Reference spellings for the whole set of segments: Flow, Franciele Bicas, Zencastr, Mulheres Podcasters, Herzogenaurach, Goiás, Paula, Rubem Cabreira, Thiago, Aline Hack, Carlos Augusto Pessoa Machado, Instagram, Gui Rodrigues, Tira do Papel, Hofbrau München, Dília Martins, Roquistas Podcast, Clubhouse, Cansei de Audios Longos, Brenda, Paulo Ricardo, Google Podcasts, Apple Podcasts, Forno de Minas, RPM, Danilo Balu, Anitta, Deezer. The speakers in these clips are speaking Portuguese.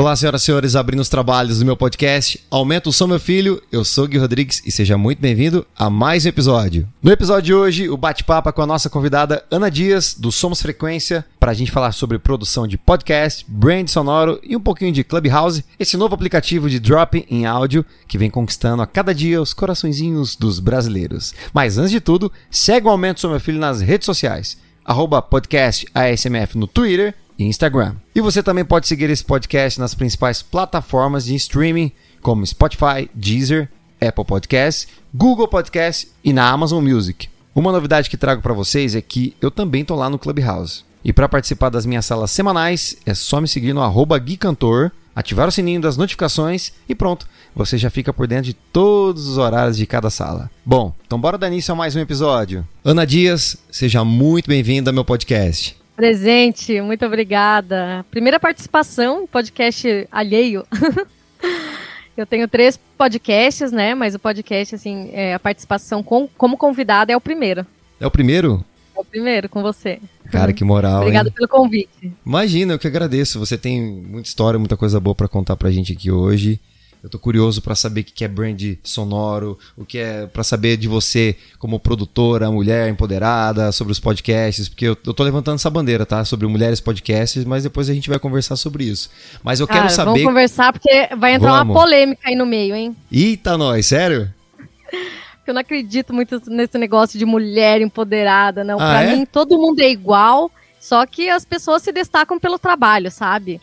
Olá, senhoras e senhores, abrindo os trabalhos do meu podcast Aumento som Meu Filho. Eu sou Gui Rodrigues e seja muito bem-vindo a mais um episódio. No episódio de hoje, o bate-papo com a nossa convidada Ana Dias, do Somos Frequência, para a gente falar sobre produção de podcast, brand sonoro e um pouquinho de Clubhouse, esse novo aplicativo de drop em áudio que vem conquistando a cada dia os coraçõezinhos dos brasileiros. Mas antes de tudo, segue o Aumento som Meu Filho nas redes sociais, @podcastasmf no Twitter e Instagram. E você também pode seguir esse podcast nas principais plataformas de streaming, como Spotify, Deezer, Apple Podcasts, Google Podcasts e na Amazon Music. Uma novidade que trago para vocês é que eu também tô lá no Clubhouse. E para participar das minhas salas semanais, é só me seguir no @guicantor, ativar o sininho das notificações e pronto, você já fica por dentro de todos os horários de cada sala. Bom, então bora dar início a mais um episódio. Ana Dias, seja muito bem-vinda ao meu podcast. Presente, muito obrigada. Primeira participação em podcast alheio. Eu tenho 3 podcasts, né? Mas o podcast, assim, a participação como convidada é o primeiro. É o primeiro? É o primeiro, com você. Cara, que moral, obrigada, hein? Pelo convite. Imagina, eu que agradeço. Você tem muita história, muita coisa boa pra contar pra gente aqui hoje. Eu tô curioso pra saber o que é brand sonoro, o que é pra saber de você como produtora, mulher empoderada, sobre os podcasts, porque eu tô levantando essa bandeira, tá? Sobre mulheres podcasts, mas depois a gente vai conversar sobre isso. Mas eu quero saber... Vamos conversar porque vai entrar uma polêmica aí no meio, hein? Eita, nós, sério? Eu não acredito muito nesse negócio de mulher empoderada, não. Pra mim, todo mundo é igual, só que as pessoas se destacam pelo trabalho, sabe?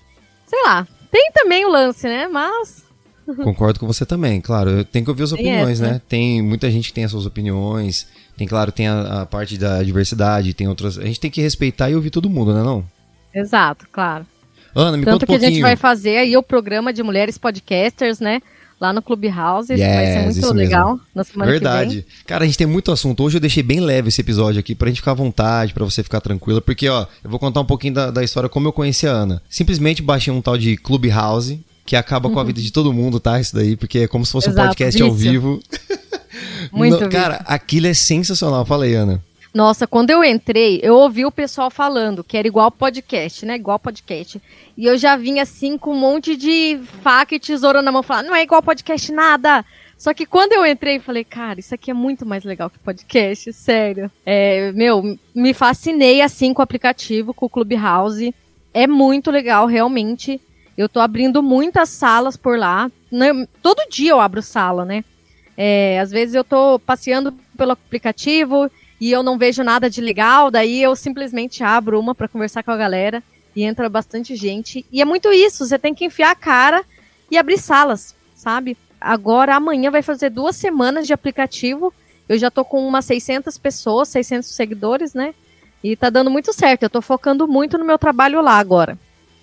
Sei lá, tem também o lance, né? Mas... Concordo com você também, claro, tem que ouvir as opiniões, né? Tem muita gente que tem as suas opiniões, tem, claro, tem a parte da diversidade, tem outras... A gente tem que respeitar e ouvir todo mundo, né, não? Exato, claro. Ana, me conta um pouquinho. Tanto que a gente vai fazer aí o programa de Mulheres Podcasters, né? Lá no Clubhouse, yes, vai ser muito legal mesmo. Na semana que vem. Cara, a gente tem muito assunto. Hoje eu deixei bem leve esse episódio aqui pra gente ficar à vontade, pra você ficar tranquila. Porque, ó, eu vou contar um pouquinho da história como eu conheci a Ana. Simplesmente baixei um tal de Clubhouse, que acaba com a vida de todo mundo, tá? Isso daí, porque é como se fosse um podcast ao vivo. Muito bem. Cara, aquilo é sensacional. Fala aí, Ana. Nossa, quando eu entrei, eu ouvi o pessoal falando que era igual podcast, né? Igual podcast. E eu já vinha assim com um monte de faca e tesoura na mão, falando, não é igual podcast nada. Só que quando eu entrei, falei, cara, isso aqui é muito mais legal que podcast, sério. Me fascinei assim com o aplicativo, com o Clubhouse. É muito legal, realmente. Eu tô abrindo muitas salas por lá. Todo dia eu abro sala, né? Às vezes eu tô passeando pelo aplicativo e eu não vejo nada de legal, daí eu simplesmente abro uma pra conversar com a galera e entra bastante gente. E é muito isso, você tem que enfiar a cara e abrir salas, sabe? Agora, amanhã vai fazer 2 semanas de aplicativo. Eu já tô com umas 600 pessoas, 600 seguidores, né? E tá dando muito certo. Eu tô focando muito no meu trabalho lá agora.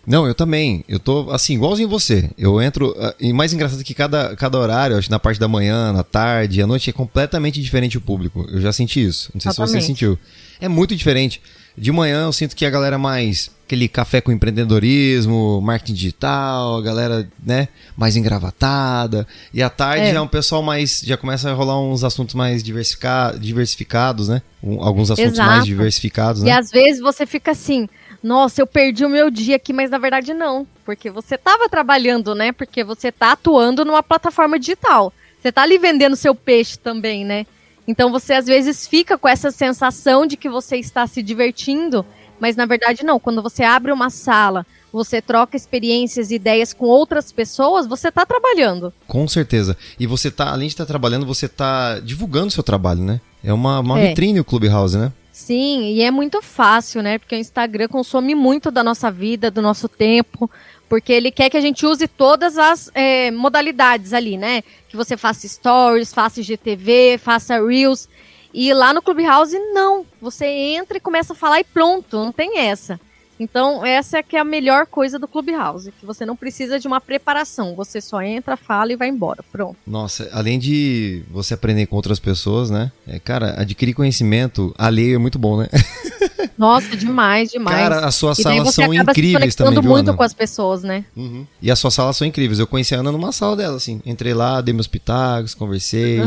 Não, eu também. Eu tô, assim, igualzinho você. Eu entro... E mais engraçado que cada horário, acho que na parte da manhã, na tarde, à noite, é completamente diferente o público. Eu já senti isso. Não sei se você sentiu. É muito diferente. De manhã eu sinto que a galera mais... Aquele café com empreendedorismo, marketing digital, a galera, né, mais engravatada. E à tarde é um pessoal mais... Já começa a rolar uns assuntos mais diversificados, né? Alguns assuntos mais diversificados, né? E às vezes você fica assim... Nossa, eu perdi o meu dia aqui, mas na verdade não. Porque você estava trabalhando, né? Porque você está atuando numa plataforma digital. Você está ali vendendo seu peixe também, né? Então você às vezes fica com essa sensação de que você está se divertindo, mas na verdade não. Quando você abre uma sala, você troca experiências e ideias com outras pessoas, você está trabalhando. Com certeza. E você está, além de estar trabalhando, você está divulgando o seu trabalho, né? É uma vitrine o Clubhouse, né? Sim, e é muito fácil, né? Porque o Instagram consome muito da nossa vida, do nosso tempo, porque ele quer que a gente use todas as modalidades ali, né? Que você faça stories, faça IGTV, faça reels. E lá no Clubhouse, não. Você entra e começa a falar e pronto, não tem essa. Então, essa é que é a melhor coisa do Clubhouse, que você não precisa de uma preparação, você só entra, fala e vai embora, pronto. Nossa, além de você aprender com outras pessoas, né, cara, adquirir conhecimento alheio é muito bom, né? Nossa, demais, demais. Cara, as suas salas são incríveis também, viu, muito com as pessoas, né? Uhum. E as suas salas são incríveis, eu conheci a Ana numa sala dela, assim, entrei lá, dei meus pitacos, conversei,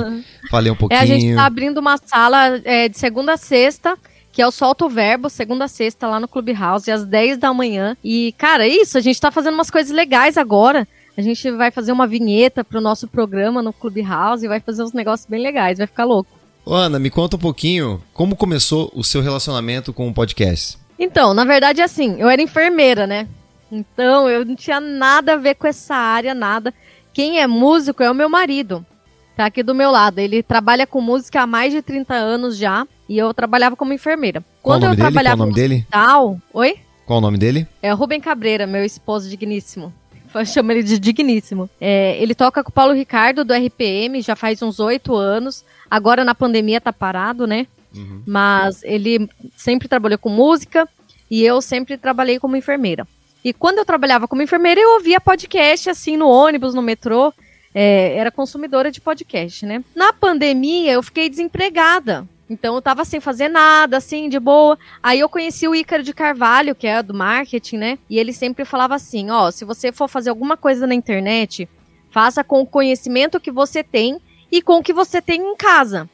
falei um pouquinho. A gente tá abrindo uma sala de segunda a sexta, que é o Solto o Verbo, segunda a sexta, lá no Clubhouse, às 10 da manhã. E, cara, é isso, a gente tá fazendo umas coisas legais agora. A gente vai fazer uma vinheta pro nosso programa no Clubhouse e vai fazer uns negócios bem legais, vai ficar louco. Ana, me conta um pouquinho como começou o seu relacionamento com o podcast. Então, na verdade é assim, eu era enfermeira, né? Então, eu não tinha nada a ver com essa área, nada. Quem é músico é o meu marido, tá aqui do meu lado. Ele trabalha com música há mais de 30 anos já e eu trabalhava como enfermeira. Quando eu trabalhava no hospital... Oi? Qual o nome dele? É o Rubem Cabreira, meu esposo digníssimo. Eu chamo ele de digníssimo. É, ele toca com o Paulo Ricardo, do RPM, já faz uns 8 anos. Agora, na pandemia, tá parado, né? Uhum. Mas ele sempre trabalhou com música e eu sempre trabalhei como enfermeira. E quando eu trabalhava como enfermeira, eu ouvia podcast, assim, no ônibus, no metrô. É, era consumidora de podcast, né? Na pandemia, eu fiquei desempregada. Então, eu tava sem fazer nada, assim, de boa. Aí, eu conheci o Ícaro de Carvalho, que é do marketing, né? E ele sempre falava assim, ó, se você for fazer alguma coisa na internet, faça com o conhecimento que você tem e com o que você tem em casa.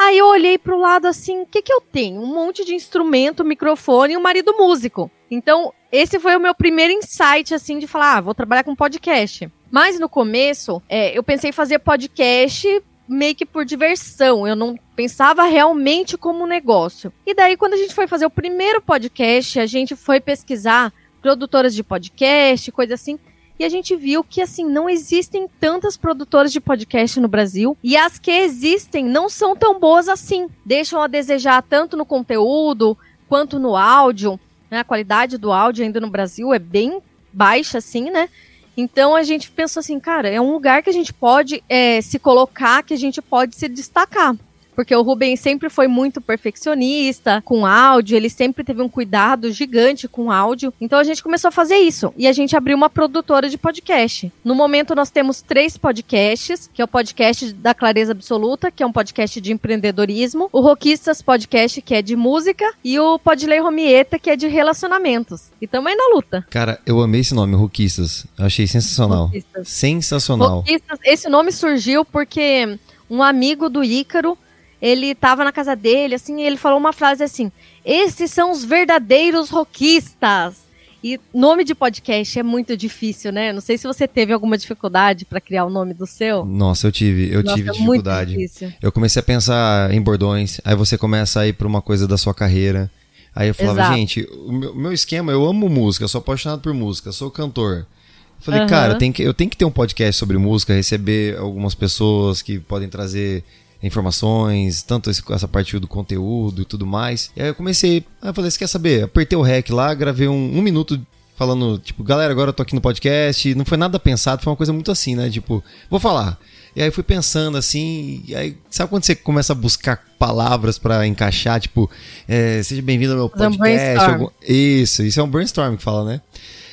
Aí, eu olhei pro lado, assim, o que que eu tenho? Um monte de instrumento, microfone e um marido músico. Então, esse foi o meu primeiro insight, assim, de falar, ah, vou trabalhar com podcast. Mas, no começo, eu pensei em fazer podcast meio que por diversão, eu não pensava realmente como negócio. E daí, quando a gente foi fazer o primeiro podcast, a gente foi pesquisar produtoras de podcast, coisa assim, e a gente viu que, assim, não existem tantas produtoras de podcast no Brasil, e as que existem não são tão boas assim, deixam a desejar tanto no conteúdo, quanto no áudio, né? A qualidade do áudio ainda no Brasil é bem baixa, assim, né? Então, a gente pensou assim, cara, é um lugar que a gente pode se colocar, que a gente pode se destacar. Porque o Rubem sempre foi muito perfeccionista com áudio, ele sempre teve um cuidado gigante com áudio. Então, a gente começou a fazer isso. E a gente abriu uma produtora de podcast. No momento, nós temos 3 podcasts, que é o podcast da Clareza Absoluta, que é um podcast de empreendedorismo, o Roquistas Podcast, que é de música, e o Podlei Romieta, que é de relacionamentos. E também na luta. Cara, eu amei esse nome, Roquistas. Achei sensacional. Roquistas. Sensacional. Roquistas. Esse nome surgiu porque um amigo do Ícaro, ele tava na casa dele, assim, e ele falou uma frase assim, esses são os verdadeiros roquistas. E nome de podcast é muito difícil, né? Não sei se você teve alguma dificuldade para criar o nome do seu. Nossa, eu tive dificuldade. Muito eu comecei a pensar em bordões, aí você começa a ir para uma coisa da sua carreira. Aí eu falava, exato, gente, o meu esquema, eu amo música, sou apaixonado por música, sou cantor. Falei, cara, eu tenho que ter um podcast sobre música, receber algumas pessoas que podem trazer informações, tanto essa parte do conteúdo e tudo mais. E aí eu comecei, aí eu falei, você quer saber? Apertei o REC lá, gravei um minuto falando, tipo, galera, agora eu tô aqui no podcast. Não foi nada pensado, foi uma coisa muito assim, né? Tipo, vou falar. E aí eu fui pensando assim, e aí, sabe quando você começa a buscar palavras pra encaixar? Tipo, seja bem-vindo ao meu podcast. Isso é um brainstorm que fala, né?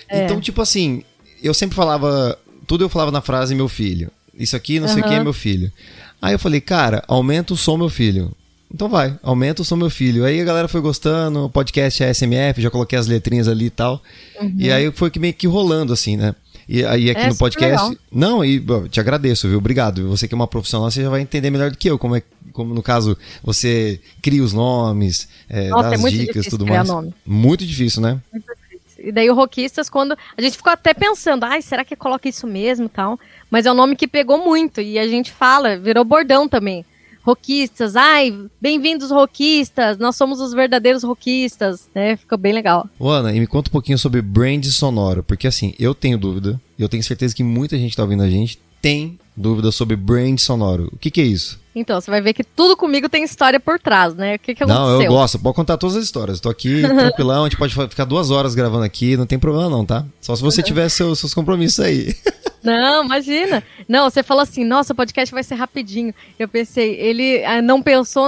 É. Então, tipo assim, eu sempre falava, tudo eu falava na frase meu filho. Isso aqui, não sei o que, é meu filho. Aí eu falei, cara, aumenta o som meu filho. Então vai, aumenta o som meu filho. Aí a galera foi gostando, o podcast é SMF, já coloquei as letrinhas ali e tal. Uhum. E aí foi meio que rolando assim, né? E aí aqui no podcast... Não, e eu te agradeço, viu? Obrigado. Você que é uma profissional, você já vai entender melhor do que eu, como no caso você cria os nomes, dá as dicas e tudo mais. Nome. Muito difícil, né? Muito difícil. E daí o Roquistas, quando... A gente ficou até pensando, ai, será que coloca isso mesmo e tal? Mas é um nome que pegou muito e a gente fala, virou bordão também. Roquistas, ai, bem-vindos roquistas, nós somos os verdadeiros roquistas, né? Ficou bem legal. Ana, e me conta um pouquinho sobre brand sonoro, porque assim, eu tenho dúvida, eu tenho certeza que muita gente tá ouvindo a gente, tem dúvida sobre brand sonoro. O que é isso? Então, você vai ver que tudo comigo tem história por trás, né? O que aconteceu? Não, eu gosto. Pode contar todas as histórias. Tô aqui, tranquilão. A gente pode ficar 2 horas gravando aqui. Não tem problema não, tá? Só se você tiver seus compromissos aí. Não, imagina. Não, você falou assim, nossa, o podcast vai ser rapidinho. Eu pensei, ele não pensou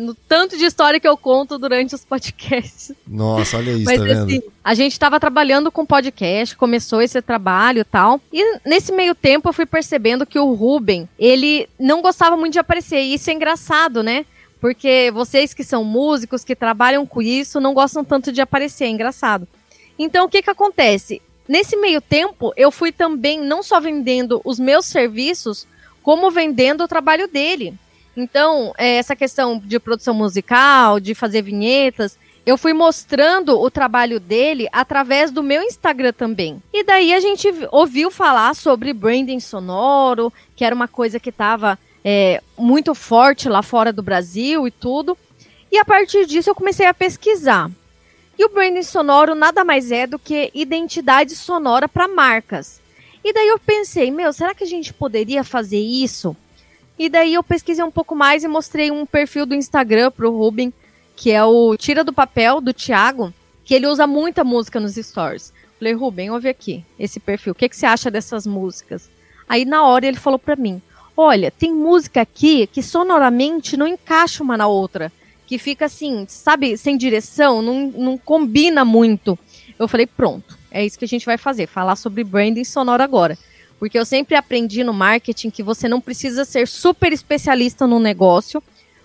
no tanto de história que eu conto durante os podcasts. Nossa, olha isso, mas, tá vendo? Assim, a gente tava trabalhando com podcast, começou esse trabalho e tal. E nesse meio tempo eu fui percebendo que o Rubem, ele não gostava muito de aparecer. E isso é engraçado, né? Porque vocês que são músicos, que trabalham com isso, não gostam tanto de aparecer. É engraçado. Então, o que acontece? Nesse meio tempo, eu fui também não só vendendo os meus serviços, como vendendo o trabalho dele. Então, essa questão de produção musical, de fazer vinhetas, eu fui mostrando o trabalho dele através do meu Instagram também. E daí a gente ouviu falar sobre branding sonoro, que era uma coisa que estava muito forte lá fora do Brasil e tudo. E a partir disso eu comecei a pesquisar. E o branding sonoro nada mais é do que identidade sonora para marcas. E daí eu pensei, será que a gente poderia fazer isso? E daí eu pesquisei um pouco mais e mostrei um perfil do Instagram pro Rubem, que é o Tira do Papel, do Thiago, que ele usa muita música nos stories. Falei, Rubem, ouve aqui esse perfil, o que que você acha dessas músicas? Aí na hora ele falou pra mim, olha, tem música aqui que sonoramente não encaixa uma na outra, que fica assim, sabe, sem direção, não combina muito. Eu falei, pronto, é isso que a gente vai fazer, falar sobre branding sonoro agora. Porque eu sempre aprendi no marketing que você não precisa ser super especialista no negócio.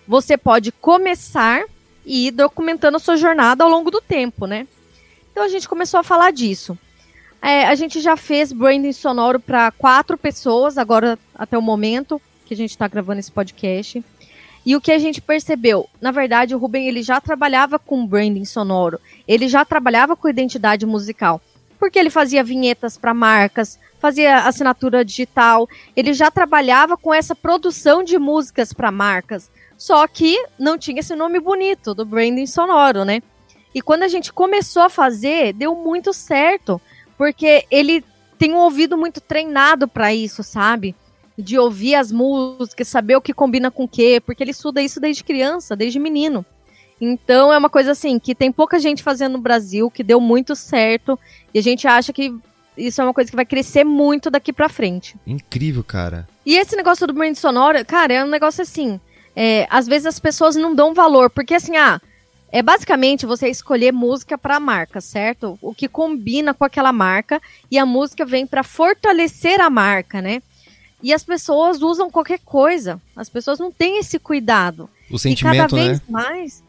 Você pode começar e ir documentando a sua jornada ao longo do tempo, né? Então a gente começou a falar disso. A gente já fez branding sonoro para 4 pessoas, agora até o momento que a gente está gravando esse podcast. E o que a gente percebeu? Na verdade, o Rubem ele já trabalhava com branding sonoro. Ele já trabalhava com identidade musical. Porque ele fazia vinhetas para marcas, fazia assinatura digital, ele já trabalhava com essa produção de músicas para marcas, só que não tinha esse nome bonito do branding sonoro, né? E quando a gente começou a fazer, deu muito certo, porque ele tem um ouvido muito treinado para isso, sabe? De ouvir as músicas, saber o que combina com o quê, porque ele estuda isso desde criança, desde menino. Então é uma coisa assim, que tem pouca gente fazendo no Brasil, que deu muito certo, e a gente acha que isso é uma coisa que vai crescer muito daqui pra frente. Incrível, cara. E esse negócio do branding sonoro, cara, é um negócio assim, às vezes as pessoas não dão valor, porque assim, é basicamente você escolher música pra marca, certo? O que combina com aquela marca, e a música vem pra fortalecer a marca, né? E as pessoas usam qualquer coisa, as pessoas não têm esse cuidado. O sentimento, né? E cada vez mais,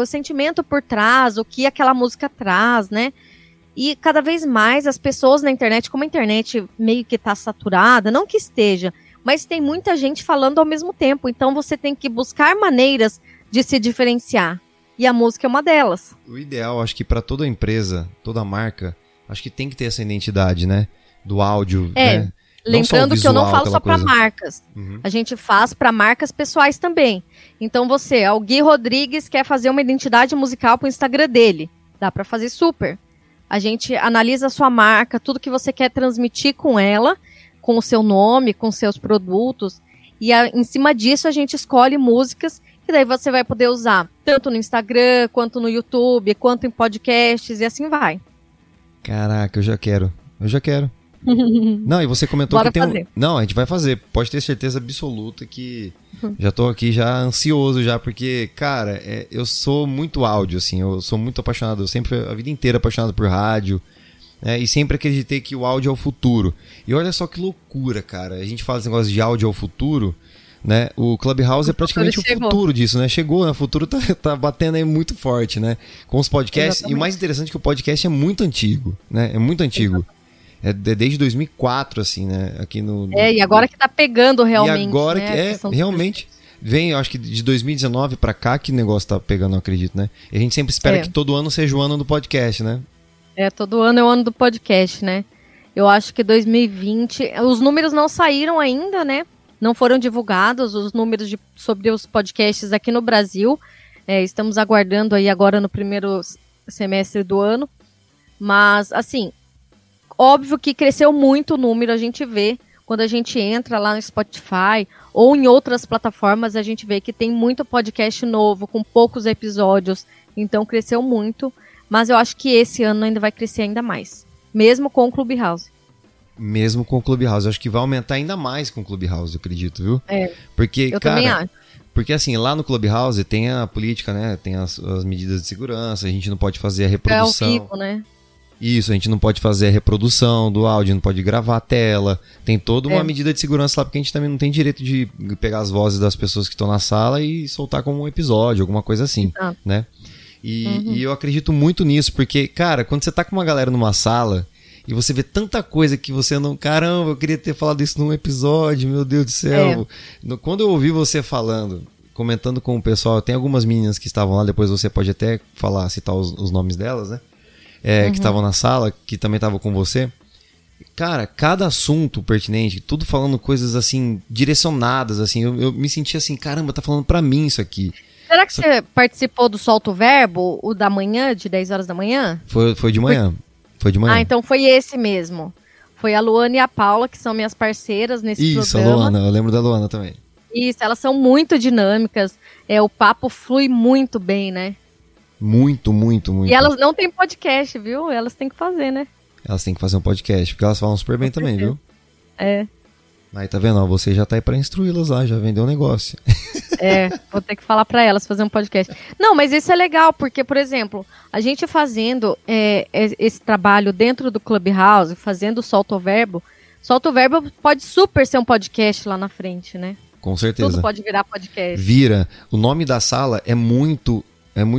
o sentimento por trás, o que aquela música traz, né? E cada vez mais as pessoas na internet, como a internet meio que está saturada, não que esteja, mas tem muita gente falando ao mesmo tempo. Então você tem que buscar maneiras de se diferenciar. E a música é uma delas. O ideal, acho que para toda empresa, toda marca, acho que tem que ter essa identidade, né? Do áudio, né? Lembrando que eu não falo só para marcas. Uhum. A gente faz para marcas pessoais também. Então o Gui Rodrigues quer fazer uma identidade musical para o Instagram dele. Dá para fazer super. A gente analisa a sua marca, tudo que você quer transmitir com ela, com o seu nome, com seus produtos. E em cima disso a gente escolhe músicas que daí você vai poder usar tanto no Instagram, quanto no YouTube, quanto em podcasts e assim vai. Caraca, eu já quero. Não, e você comentou que tem fazer. Não, a gente vai fazer. Pode ter certeza absoluta que já tô aqui já ansioso já, porque, cara, eu sou muito áudio, assim, eu sou muito apaixonado, eu sempre a vida inteira apaixonado por rádio, e sempre acreditei que o áudio é o futuro. E olha só que loucura, cara, a gente fala esse negócio de áudio é o futuro, né, o Clubhouse é praticamente o futuro disso, né, chegou, né? O futuro tá batendo aí muito forte, né, com os podcasts. Exatamente. E o mais interessante é que o podcast é muito antigo, né, é muito antigo. Exatamente. É desde 2004, assim, né? Aqui no... e agora que tá pegando realmente. E agora, né? Que realmente, vem, eu acho que de 2019 pra cá que o negócio tá pegando, eu acredito, né? E a gente sempre espera que todo ano seja o ano do podcast, né? Todo ano é o ano do podcast, né? Eu acho que 2020... Os números não saíram ainda, né? Não foram divulgados os números sobre os podcasts aqui no Brasil. Estamos aguardando aí agora no primeiro semestre do ano. Mas, assim... Óbvio que cresceu muito o número, a gente vê, quando a gente entra lá no Spotify ou em outras plataformas, a gente vê que tem muito podcast novo, com poucos episódios, então cresceu muito, mas eu acho que esse ano ainda vai crescer ainda mais, mesmo com o Clubhouse. Mesmo com o Clubhouse, acho que vai aumentar ainda mais com o Clubhouse, eu acredito, viu? Porque, eu também acho. Porque assim, lá no Clubhouse tem a política, né? Tem as medidas de segurança, a gente não pode fazer a reprodução. É ao vivo, né? Isso, a gente não pode fazer a reprodução do áudio, não pode gravar a tela, tem toda uma medida de segurança lá, porque a gente também não tem direito de pegar as vozes das pessoas que estão na sala e soltar como um episódio, alguma coisa assim, né? E eu acredito muito nisso, porque, cara, quando você tá com uma galera numa sala E você vê tanta coisa que você não... Caramba, eu queria ter falado isso num episódio, meu Deus do céu. É. Quando eu ouvi você falando, comentando com o pessoal, tem algumas meninas que estavam lá, depois você pode até falar, citar os nomes delas, né? Que estavam na sala, que também estavam com você. Cara, cada assunto pertinente, tudo falando coisas assim, direcionadas, assim. Eu me senti assim, caramba, tá falando pra mim isso aqui. Será que você participou do Solto o Verbo, o da manhã, de 10 horas da manhã? Foi de manhã. Foi de manhã. Ah, então foi esse mesmo. Foi a Luana e a Paula, que são minhas parceiras nesse programa. Isso, a Luana. Eu lembro da Luana também. Isso, elas são muito dinâmicas. O papo flui muito bem, né? Muito, muito, muito. E elas não têm podcast, viu? Elas têm que fazer, né? Elas têm que fazer um podcast, porque elas falam super bem também, viu? É. Aí tá vendo, você já tá aí pra instruí-las lá, já vendeu um negócio. Vou ter que falar pra elas fazer um podcast. Não, mas isso é legal, porque, por exemplo, a gente fazendo esse trabalho dentro do Clubhouse, fazendo o Solto o Verbo pode super ser um podcast lá na frente, né? Com certeza. Tudo pode virar podcast. Vira. O nome da sala é muito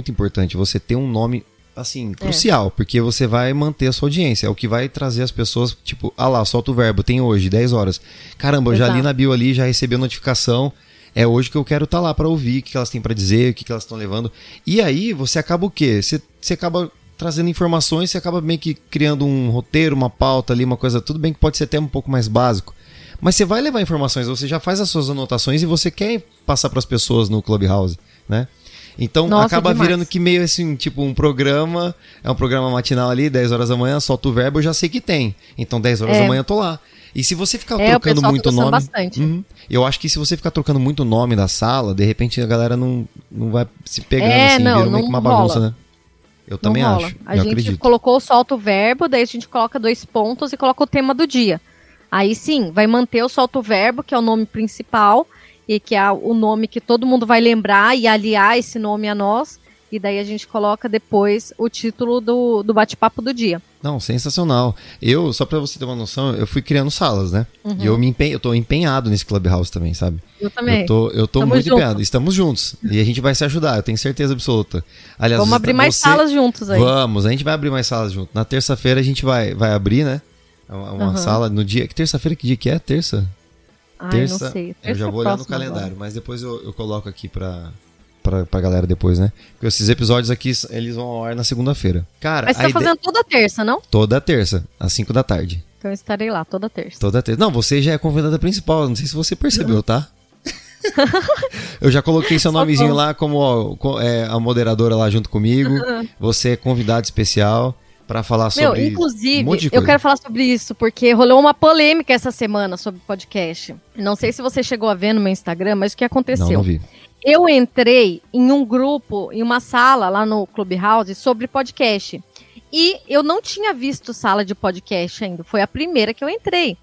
importante, você ter um nome... assim, crucial, porque você vai manter a sua audiência, é o que vai trazer as pessoas, tipo, lá, solta o verbo, tem hoje, 10 horas, caramba, eu já li na bio ali, já recebi a notificação, é hoje que eu quero estar lá pra ouvir, o que elas têm pra dizer, o que elas estão levando, e aí você acaba o quê? Você acaba trazendo informações, você acaba meio que criando um roteiro, uma pauta ali, uma coisa, tudo bem que pode ser até um pouco mais básico, mas você vai levar informações, você já faz as suas anotações e você quer passar pras pessoas no Clubhouse, né? Então, acaba virando que meio assim, tipo, um programa, é um programa matinal ali, 10 horas da manhã, solta o verbo, eu já sei que tem. Então, 10 horas da manhã eu tô lá. E se você ficar trocando muito nome... eu acho que se você ficar trocando muito nome da sala, de repente a galera não vai se pegando, assim, vira meio que uma bagunça, né? Eu também acho, eu acredito. A gente colocou o solta o verbo, daí a gente coloca 2 pontos e coloca o tema do dia. Aí sim, vai manter o solta o verbo, que é o nome principal... e que é o nome que todo mundo vai lembrar e aliar esse nome a nós, e daí a gente coloca depois o título do bate-papo do dia. Não, sensacional. Eu, só pra você ter uma noção, eu fui criando salas, né? E eu tô empenhado nesse Clubhouse também, sabe? Eu também. Eu tô muito empenhado. Estamos juntos. E a gente vai se ajudar, eu tenho certeza absoluta. Aliás, vamos abrir mais salas juntos aí. Vamos, a gente vai abrir mais salas juntos. Na terça-feira a gente vai abrir, né? Uma sala no dia... Terça-feira, que dia que é? Terça? Terça, não sei. Terça eu já vou olhar no calendário, agora. Mas depois eu coloco aqui pra galera depois, né? Porque esses episódios aqui, eles vão ao ar na segunda-feira. Cara, mas você tá fazendo toda terça, não? Toda terça, às 5 da tarde. Então eu estarei lá, toda terça. Toda terça. Não, você já é convidada principal, não sei se você percebeu, tá? Eu já coloquei seu nomezinho lá como a moderadora lá junto comigo. Você é convidada especial. Pra falar sobre inclusive, um monte de coisa. Eu quero falar sobre isso, porque rolou uma polêmica essa semana sobre podcast. Não sei se você chegou a ver no meu Instagram, mas o que aconteceu? Não vi. Eu entrei em um grupo, em uma sala lá no Clubhouse sobre podcast. E eu não tinha visto sala de podcast ainda, foi a primeira que eu entrei.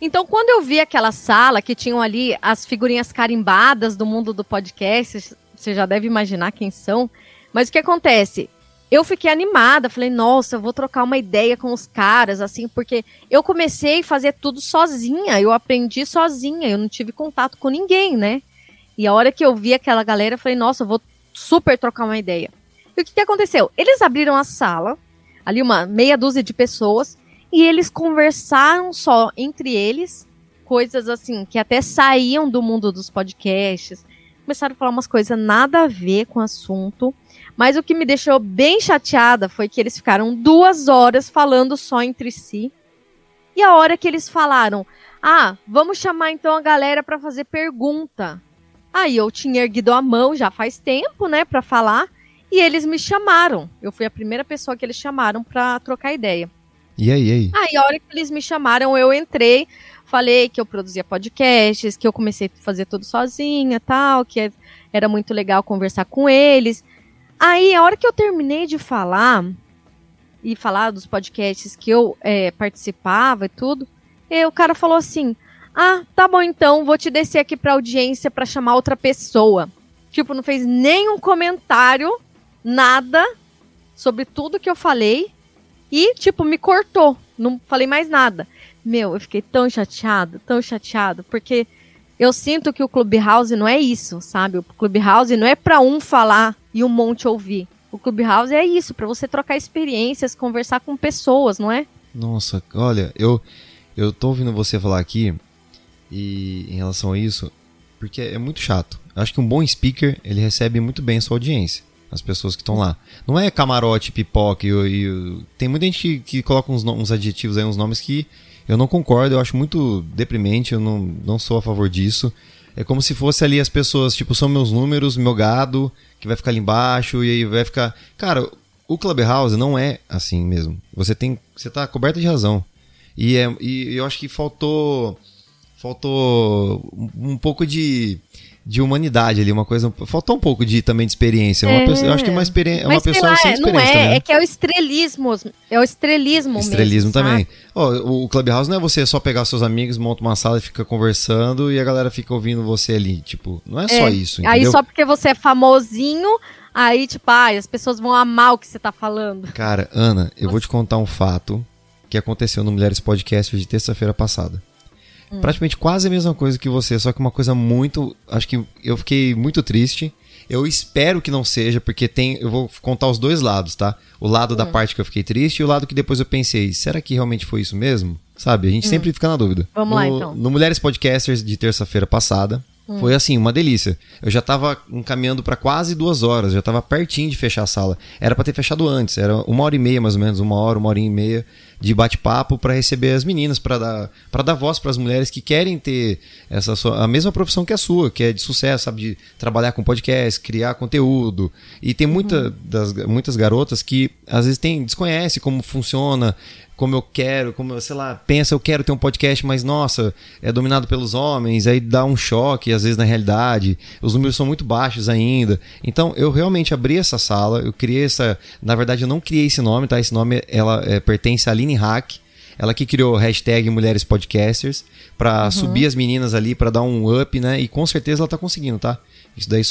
Então, quando eu vi aquela sala que tinham ali as figurinhas carimbadas do mundo do podcast, você já deve imaginar quem são, mas o que acontece? Eu fiquei animada, falei, nossa, eu vou trocar uma ideia com os caras, assim, porque eu comecei a fazer tudo sozinha, eu aprendi sozinha, eu não tive contato com ninguém, né? E a hora que eu vi aquela galera, eu falei, nossa, eu vou super trocar uma ideia. E o que aconteceu? Eles abriram a sala, ali uma meia dúzia de pessoas, e eles conversaram só entre eles, coisas assim, que até saíam do mundo dos podcasts, começaram a falar umas coisas nada a ver com o assunto. Mas o que me deixou bem chateada foi que eles ficaram 2 horas falando só entre si. E a hora que eles falaram, vamos chamar então a galera para fazer pergunta. Aí eu tinha erguido a mão já faz tempo, né, para falar. E eles me chamaram. Eu fui a primeira pessoa que eles chamaram para trocar ideia. E aí? Aí a hora que eles me chamaram, eu entrei, falei que eu produzia podcasts, que eu comecei a fazer tudo sozinha, tal, que era muito legal conversar com eles. Aí, a hora que eu terminei de falar, e falar dos podcasts que eu participava e tudo, o cara falou assim, tá bom então, vou te descer aqui pra audiência pra chamar outra pessoa. Tipo, não fez nenhum comentário, nada, sobre tudo que eu falei, e tipo, me cortou, não falei mais nada. Meu, eu fiquei tão chateada, porque eu sinto que o Clubhouse não é isso, sabe? O Clubhouse não é pra um falar e um monte ouvir. O Clubhouse é isso, pra você trocar experiências, conversar com pessoas, não é? Nossa, olha, eu tô ouvindo você falar aqui e em relação a isso, porque é muito chato. Eu acho que um bom speaker, ele recebe muito bem a sua audiência, as pessoas que estão lá. Não é camarote, pipoca, tem muita gente que coloca uns adjetivos aí, uns nomes que eu não concordo, eu acho muito deprimente, eu não sou a favor disso. É como se fosse ali as pessoas, tipo, são meus números, meu gado, que vai ficar ali embaixo, e aí vai ficar... Cara, o Clubhouse não é assim mesmo. Você tá coberta de razão. E eu acho que faltou um pouco de humanidade ali, uma coisa... Faltou um pouco de experiência. Eu acho que uma pessoa lá, sem experiência não é, também. É que é o estrelismo. É o estrelismo mesmo. Estrelismo também. O Clubhouse não é você só pegar seus amigos, monta uma sala e fica conversando e a galera fica ouvindo você ali. Tipo, não é só isso, entendeu? Aí só porque você é famosinho, aí tipo, as pessoas vão amar o que você tá falando. Cara, Ana, eu vou te contar um fato que aconteceu no Mulheres Podcasters de terça-feira passada. Praticamente quase a mesma coisa que você, só que uma coisa muito... Acho que eu fiquei muito triste. Eu espero que não seja, porque eu vou contar os dois lados, tá? O lado da parte que eu fiquei triste e o lado que depois eu pensei, será que realmente foi isso mesmo? Sabe, a gente sempre fica na dúvida. Vamos lá, então. No Mulheres Podcasters de terça-feira passada, foi assim, uma delícia. Eu já tava encaminhando pra quase 2 horas, já tava pertinho de fechar a sala. Era pra ter fechado antes, era 1h30 mais ou menos, 1h, 1h30 de bate-papo pra receber as meninas, pra dar voz pras mulheres que querem ter a mesma profissão que a sua, que é de sucesso, sabe, de trabalhar com podcast, criar conteúdo. E tem muitas garotas que às vezes desconhecem como funciona, como eu quero, como eu, sei lá, pensa, eu quero ter um podcast, mas nossa, é dominado pelos homens, aí dá um choque, às vezes na realidade, os números são muito baixos ainda. Então, eu realmente abri essa sala, eu criei essa, na verdade eu não criei esse nome, tá? Esse nome, ela pertence à Aline Hack, ela que criou # Mulheres Podcasters, pra subir as meninas ali, pra dar um up, né? E com certeza ela tá conseguindo, tá? Isso daí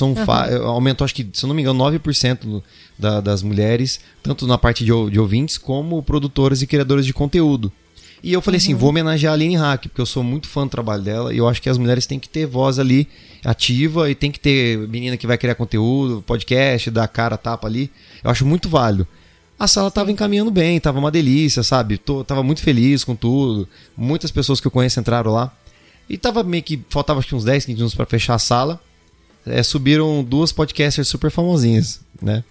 aumentou, acho que, se eu não me engano, 9% das mulheres, tanto na parte de ouvintes, como produtoras e criadoras de conteúdo. E eu falei assim, vou homenagear a Aline Hack, porque eu sou muito fã do trabalho dela, e eu acho que as mulheres têm que ter voz ali ativa, e tem que ter menina que vai criar conteúdo, podcast, dar cara, tapa ali. Eu acho muito válido. A sala tava encaminhando bem, tava uma delícia, sabe? Tava muito feliz com tudo, muitas pessoas que eu conheço entraram lá, e tava meio que, faltava acho que uns 10, 15 minutos pra fechar a sala. Subiram 2 podcasters super famosinhas, né?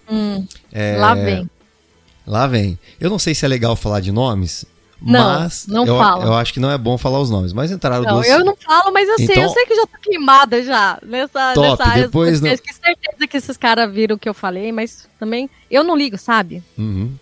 Lá vem. Eu não sei se é legal falar de nomes, mas eu acho que não é bom falar os nomes, mas entraram 2. Eu não falo, mas eu sei que já tô queimada já nessa área. Depois não... Tenho certeza que esses caras viram o que eu falei, mas também eu não ligo, sabe?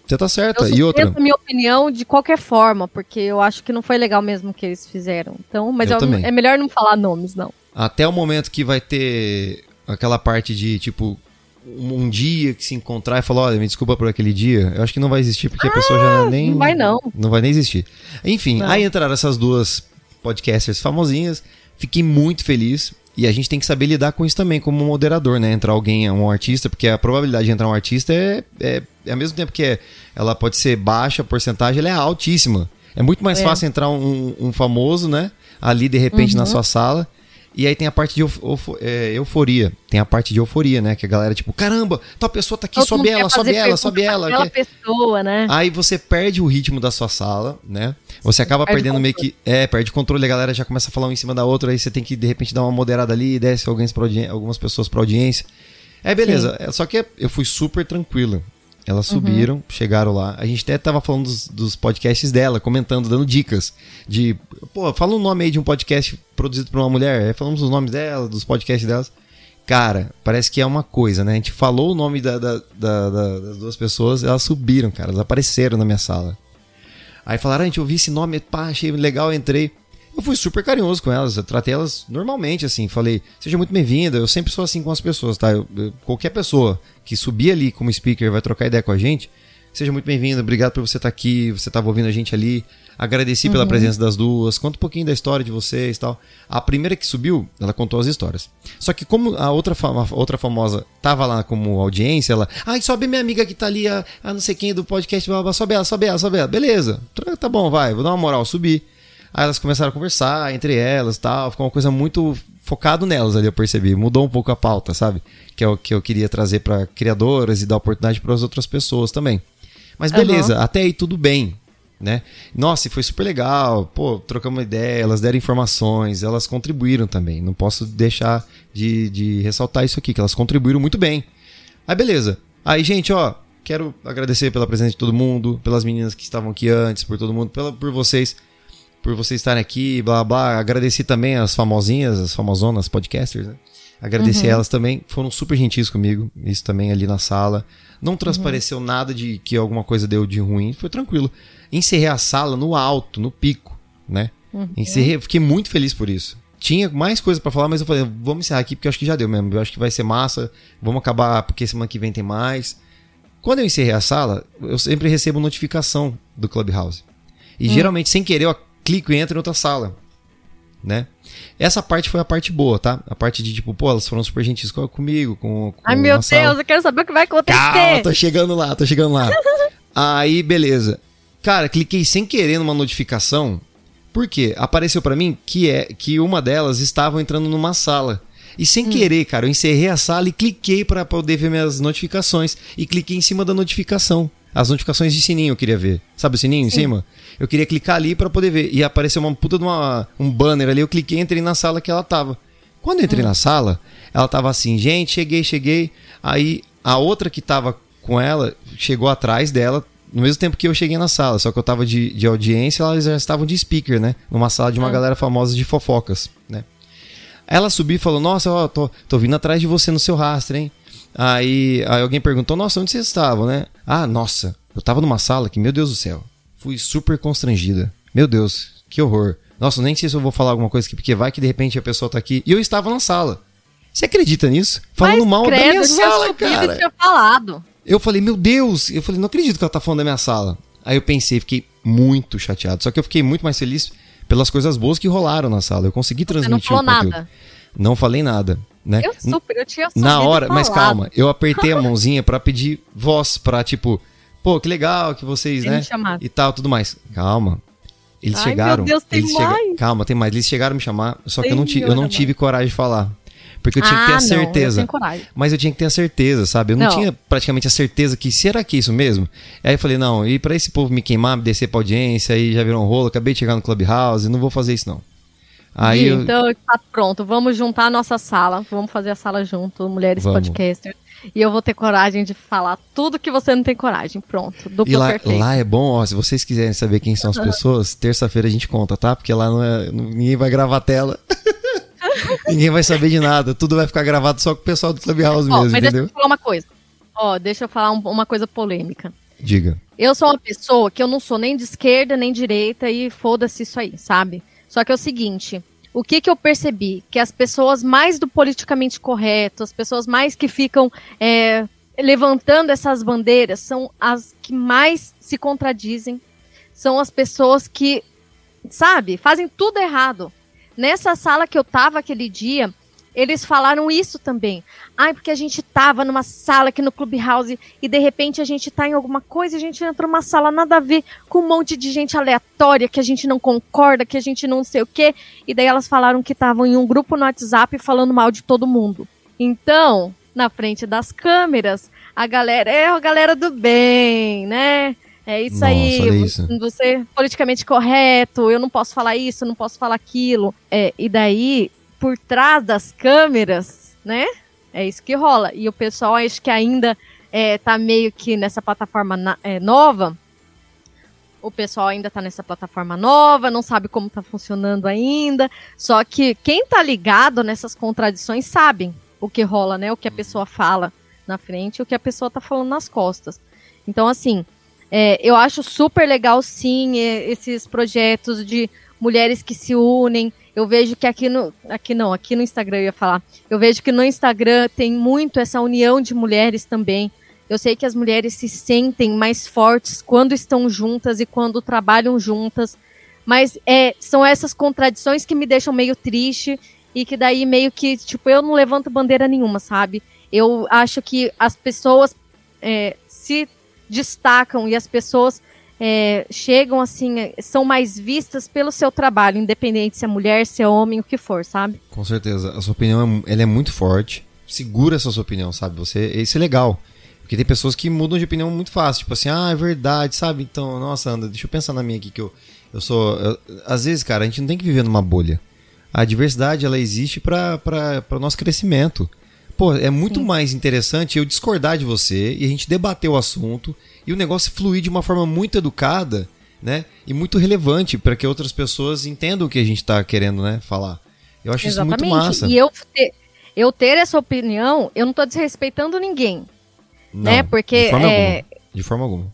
Você tá certa. E outra? Eu minha opinião de qualquer forma, porque eu acho que não foi legal mesmo o que eles fizeram. Então, mas é melhor não falar nomes, não. Até o momento que vai ter aquela parte de, tipo, um dia que se encontrar e falar, olha, me desculpa por aquele dia, eu acho que não vai existir, porque a pessoa já nem... Não vai nem existir. Enfim, Aí entraram essas 2 podcasters famosinhas, fiquei muito feliz, e a gente tem que saber lidar com isso também, como moderador, né? Entrar alguém, um artista, porque a probabilidade de entrar um artista é ao mesmo tempo que ela pode ser baixa, a porcentagem, ela é altíssima. É muito mais fácil entrar um famoso, né? Ali, de repente, na sua sala. E aí tem a parte de euforia. Tem a parte de euforia, né? Que a galera, tipo, caramba, tal pessoa tá aqui, sobe ela. Aquela pessoa, né? Aí você perde o ritmo da sua sala, né? Você acaba perdendo meio que... perde o controle, a galera já começa a falar um em cima da outra, aí você tem que, de repente, dar uma moderada ali, desce algumas pessoas pra audiência. Beleza. Sim. Só que eu fui super tranquilo. Elas subiram, chegaram lá. A gente até tava falando dos podcasts dela, comentando, dando dicas. Fala um nome aí de um podcast produzido por uma mulher. Aí falamos os nomes dela, dos podcasts delas. Cara, parece que é uma coisa, né? A gente falou o nome das 2 pessoas, elas subiram, cara. Elas apareceram na minha sala. Aí falaram, eu vi esse nome, achei legal, entrei. Eu fui super carinhoso com elas, eu tratei elas normalmente, assim, falei, seja muito bem-vinda, eu sempre sou assim com as pessoas, tá? Qualquer pessoa que subir ali como speaker vai trocar ideia com a gente, seja muito bem-vinda, obrigado por você estar aqui, você estava ouvindo a gente ali, agradeci pela presença das 2, conta um pouquinho da história de vocês e tal. A primeira que subiu, ela contou as histórias. Só que como a outra famosa tava lá como audiência, ela, sobe minha amiga que tá ali, a não sei quem do podcast, blá, blá, sobe ela, beleza, tá bom, vai, vou dar uma moral, subi. Aí elas começaram a conversar entre elas e tal, ficou uma coisa muito focado nelas ali, eu percebi. Mudou um pouco a pauta, sabe? Que é o que eu queria trazer para criadoras e dar oportunidade para as outras pessoas também. Mas beleza, até aí tudo bem. né? Nossa, e foi super legal, pô, trocamos uma ideia, elas deram informações, elas contribuíram também, não posso deixar de ressaltar isso aqui, que elas contribuíram muito bem. Aí beleza, aí gente, ó, quero agradecer pela presença de todo mundo, pelas meninas que estavam aqui antes, por todo mundo, por vocês estarem aqui, blá blá, agradeci também as famosinhas, as famosonas podcasters, né? Agradecer elas também, foram super gentis comigo, isso também ali na sala. Não transpareceu nada de que alguma coisa deu de ruim, foi tranquilo. Encerrei a sala no alto, no pico, né? Encerrei, fiquei muito feliz por isso. Tinha mais coisa pra falar, mas eu falei, vamos encerrar aqui porque eu acho que já deu mesmo, eu acho que vai ser massa, vamos acabar porque semana que vem tem mais. Quando eu encerrei a sala, eu sempre recebo notificação do Clubhouse. E geralmente, sem querer, eu clico e entro em outra sala, né? Essa parte foi a parte boa, tá? A parte de tipo, pô, elas foram super gentis comigo, com ai, meu Deus, eu quero saber o que vai acontecer. Calma, tô chegando lá. Aí, beleza. Cara, cliquei sem querer numa notificação. Por quê? Apareceu pra mim que uma delas estava entrando numa sala. E sem querer, cara, eu encerrei a sala e cliquei pra poder ver minhas notificações. E cliquei em cima da notificação. As notificações de sininho eu queria ver. Sabe o sininho em cima? Eu queria clicar ali pra poder ver. E apareceu uma puta de um banner ali. Eu cliquei e entrei na sala que ela tava. Quando eu entrei na sala, ela tava assim, gente, cheguei. Aí a outra que tava com ela chegou atrás dela no mesmo tempo que eu cheguei na sala. Só que eu tava de audiência, elas já estavam de speaker, né? Numa sala de uma galera famosa de fofocas, né? Ela subiu e falou, nossa, ó, tô vindo atrás de você no seu rastro, hein? Aí alguém perguntou, nossa, onde vocês estavam, né? Ah, nossa, eu tava numa sala que, meu Deus do céu, fui super constrangida. Meu Deus, que horror. Nossa, nem sei se eu vou falar alguma coisa aqui, porque vai que de repente a pessoa tá aqui. E eu estava na sala. Você acredita nisso? Falando mas, mal credo, da minha sala, cara. Eu falei, meu Deus, não acredito que ela tá falando da minha sala. Aí eu pensei, fiquei muito chateado. Só que eu fiquei muito mais feliz pelas coisas boas que rolaram na sala. Eu consegui transmitir. Você não falou nada? Não falei nada. Né? Eu tinha só na hora, falado. Mas calma, eu apertei a mãozinha pra pedir voz, pra tipo, pô, que legal que vocês, tem né? Chamado. E tal, tudo mais. Calma. Eles ai, chegaram. Meu Deus, tem eles mais. Calma, tem mais. Eles chegaram a me chamar, só que eu não tive coragem de falar. Porque eu tinha que ter a certeza. Mas eu tinha que ter a certeza, sabe? Eu não tinha praticamente a certeza que será que é isso mesmo? Aí eu falei, não, e pra esse povo me queimar, me descer pra audiência, aí já virou um rolo, acabei de chegar no Clubhouse, não vou fazer isso não. Aí então tá pronto, vamos juntar a nossa sala, vamos fazer a sala junto, Mulheres Podcasters, e eu vou ter coragem de falar tudo que você não tem coragem, pronto, duplo perfeito. E lá é bom, ó, se vocês quiserem saber quem são as pessoas, terça-feira a gente conta, tá? Porque lá não é, ninguém vai gravar a tela. Ninguém vai saber de nada, tudo vai ficar gravado só com o pessoal do Clubhouse mesmo, mas entendeu? Deixa eu falar uma coisa. Deixa eu falar uma coisa polêmica. Diga. Eu sou uma pessoa que eu não sou nem de esquerda, nem direita, e foda-se isso aí, sabe? Só que é o seguinte, o que eu percebi? Que as pessoas mais do politicamente correto, as pessoas mais que ficam levantando essas bandeiras, são as que mais se contradizem, são as pessoas que, sabe, fazem tudo errado. Nessa sala que eu tava aquele dia, eles falaram isso também. Ai, porque a gente tava numa sala aqui no Clubhouse e de repente a gente tá em alguma coisa e a gente entra numa sala nada a ver com um monte de gente aleatória que a gente não concorda, que a gente não sei o quê. E daí elas falaram que estavam em um grupo no WhatsApp falando mal de todo mundo. Então, na frente das câmeras, a galera é a galera do bem, né? É isso. Nossa, aí, você politicamente correto, eu não posso falar isso, eu não posso falar aquilo. E daí, por trás das câmeras, né, é isso que rola. E o pessoal, acho que ainda tá meio que nessa plataforma nova, o pessoal ainda tá nessa plataforma nova, não sabe como tá funcionando ainda, só que quem tá ligado nessas contradições sabe o que rola, né, o que a pessoa fala na frente e o que a pessoa tá falando nas costas. Então, assim... eu acho super legal, sim, esses projetos de mulheres que se unem. Eu vejo que aqui no Instagram eu ia falar. Eu vejo que no Instagram tem muito essa união de mulheres também. Eu sei que as mulheres se sentem mais fortes quando estão juntas e quando trabalham juntas. Mas são essas contradições que me deixam meio triste e que daí meio que, tipo, eu não levanto bandeira nenhuma, sabe? Eu acho que as pessoas se destacam e as pessoas chegam assim, são mais vistas pelo seu trabalho, independente se é mulher, se é homem, o que for, sabe? Com certeza, a sua opinião ela é muito forte, segura essa sua opinião, sabe? Isso é legal, Porque tem pessoas que mudam de opinião muito fácil. Tipo assim, ah, é verdade, sabe? Então, nossa, Ana, deixa eu pensar na minha aqui que eu sou... às vezes, cara, a gente não tem que viver numa bolha. A diversidade, ela existe para o nosso crescimento. Pô, é muito mais interessante eu discordar de você e a gente debater o assunto e o negócio fluir de uma forma muito educada, né? E muito relevante para que outras pessoas entendam o que a gente tá querendo, né, falar. Eu acho Exatamente. Isso muito massa. E eu ter essa opinião, eu não tô desrespeitando ninguém. Não, né? Porque de forma alguma.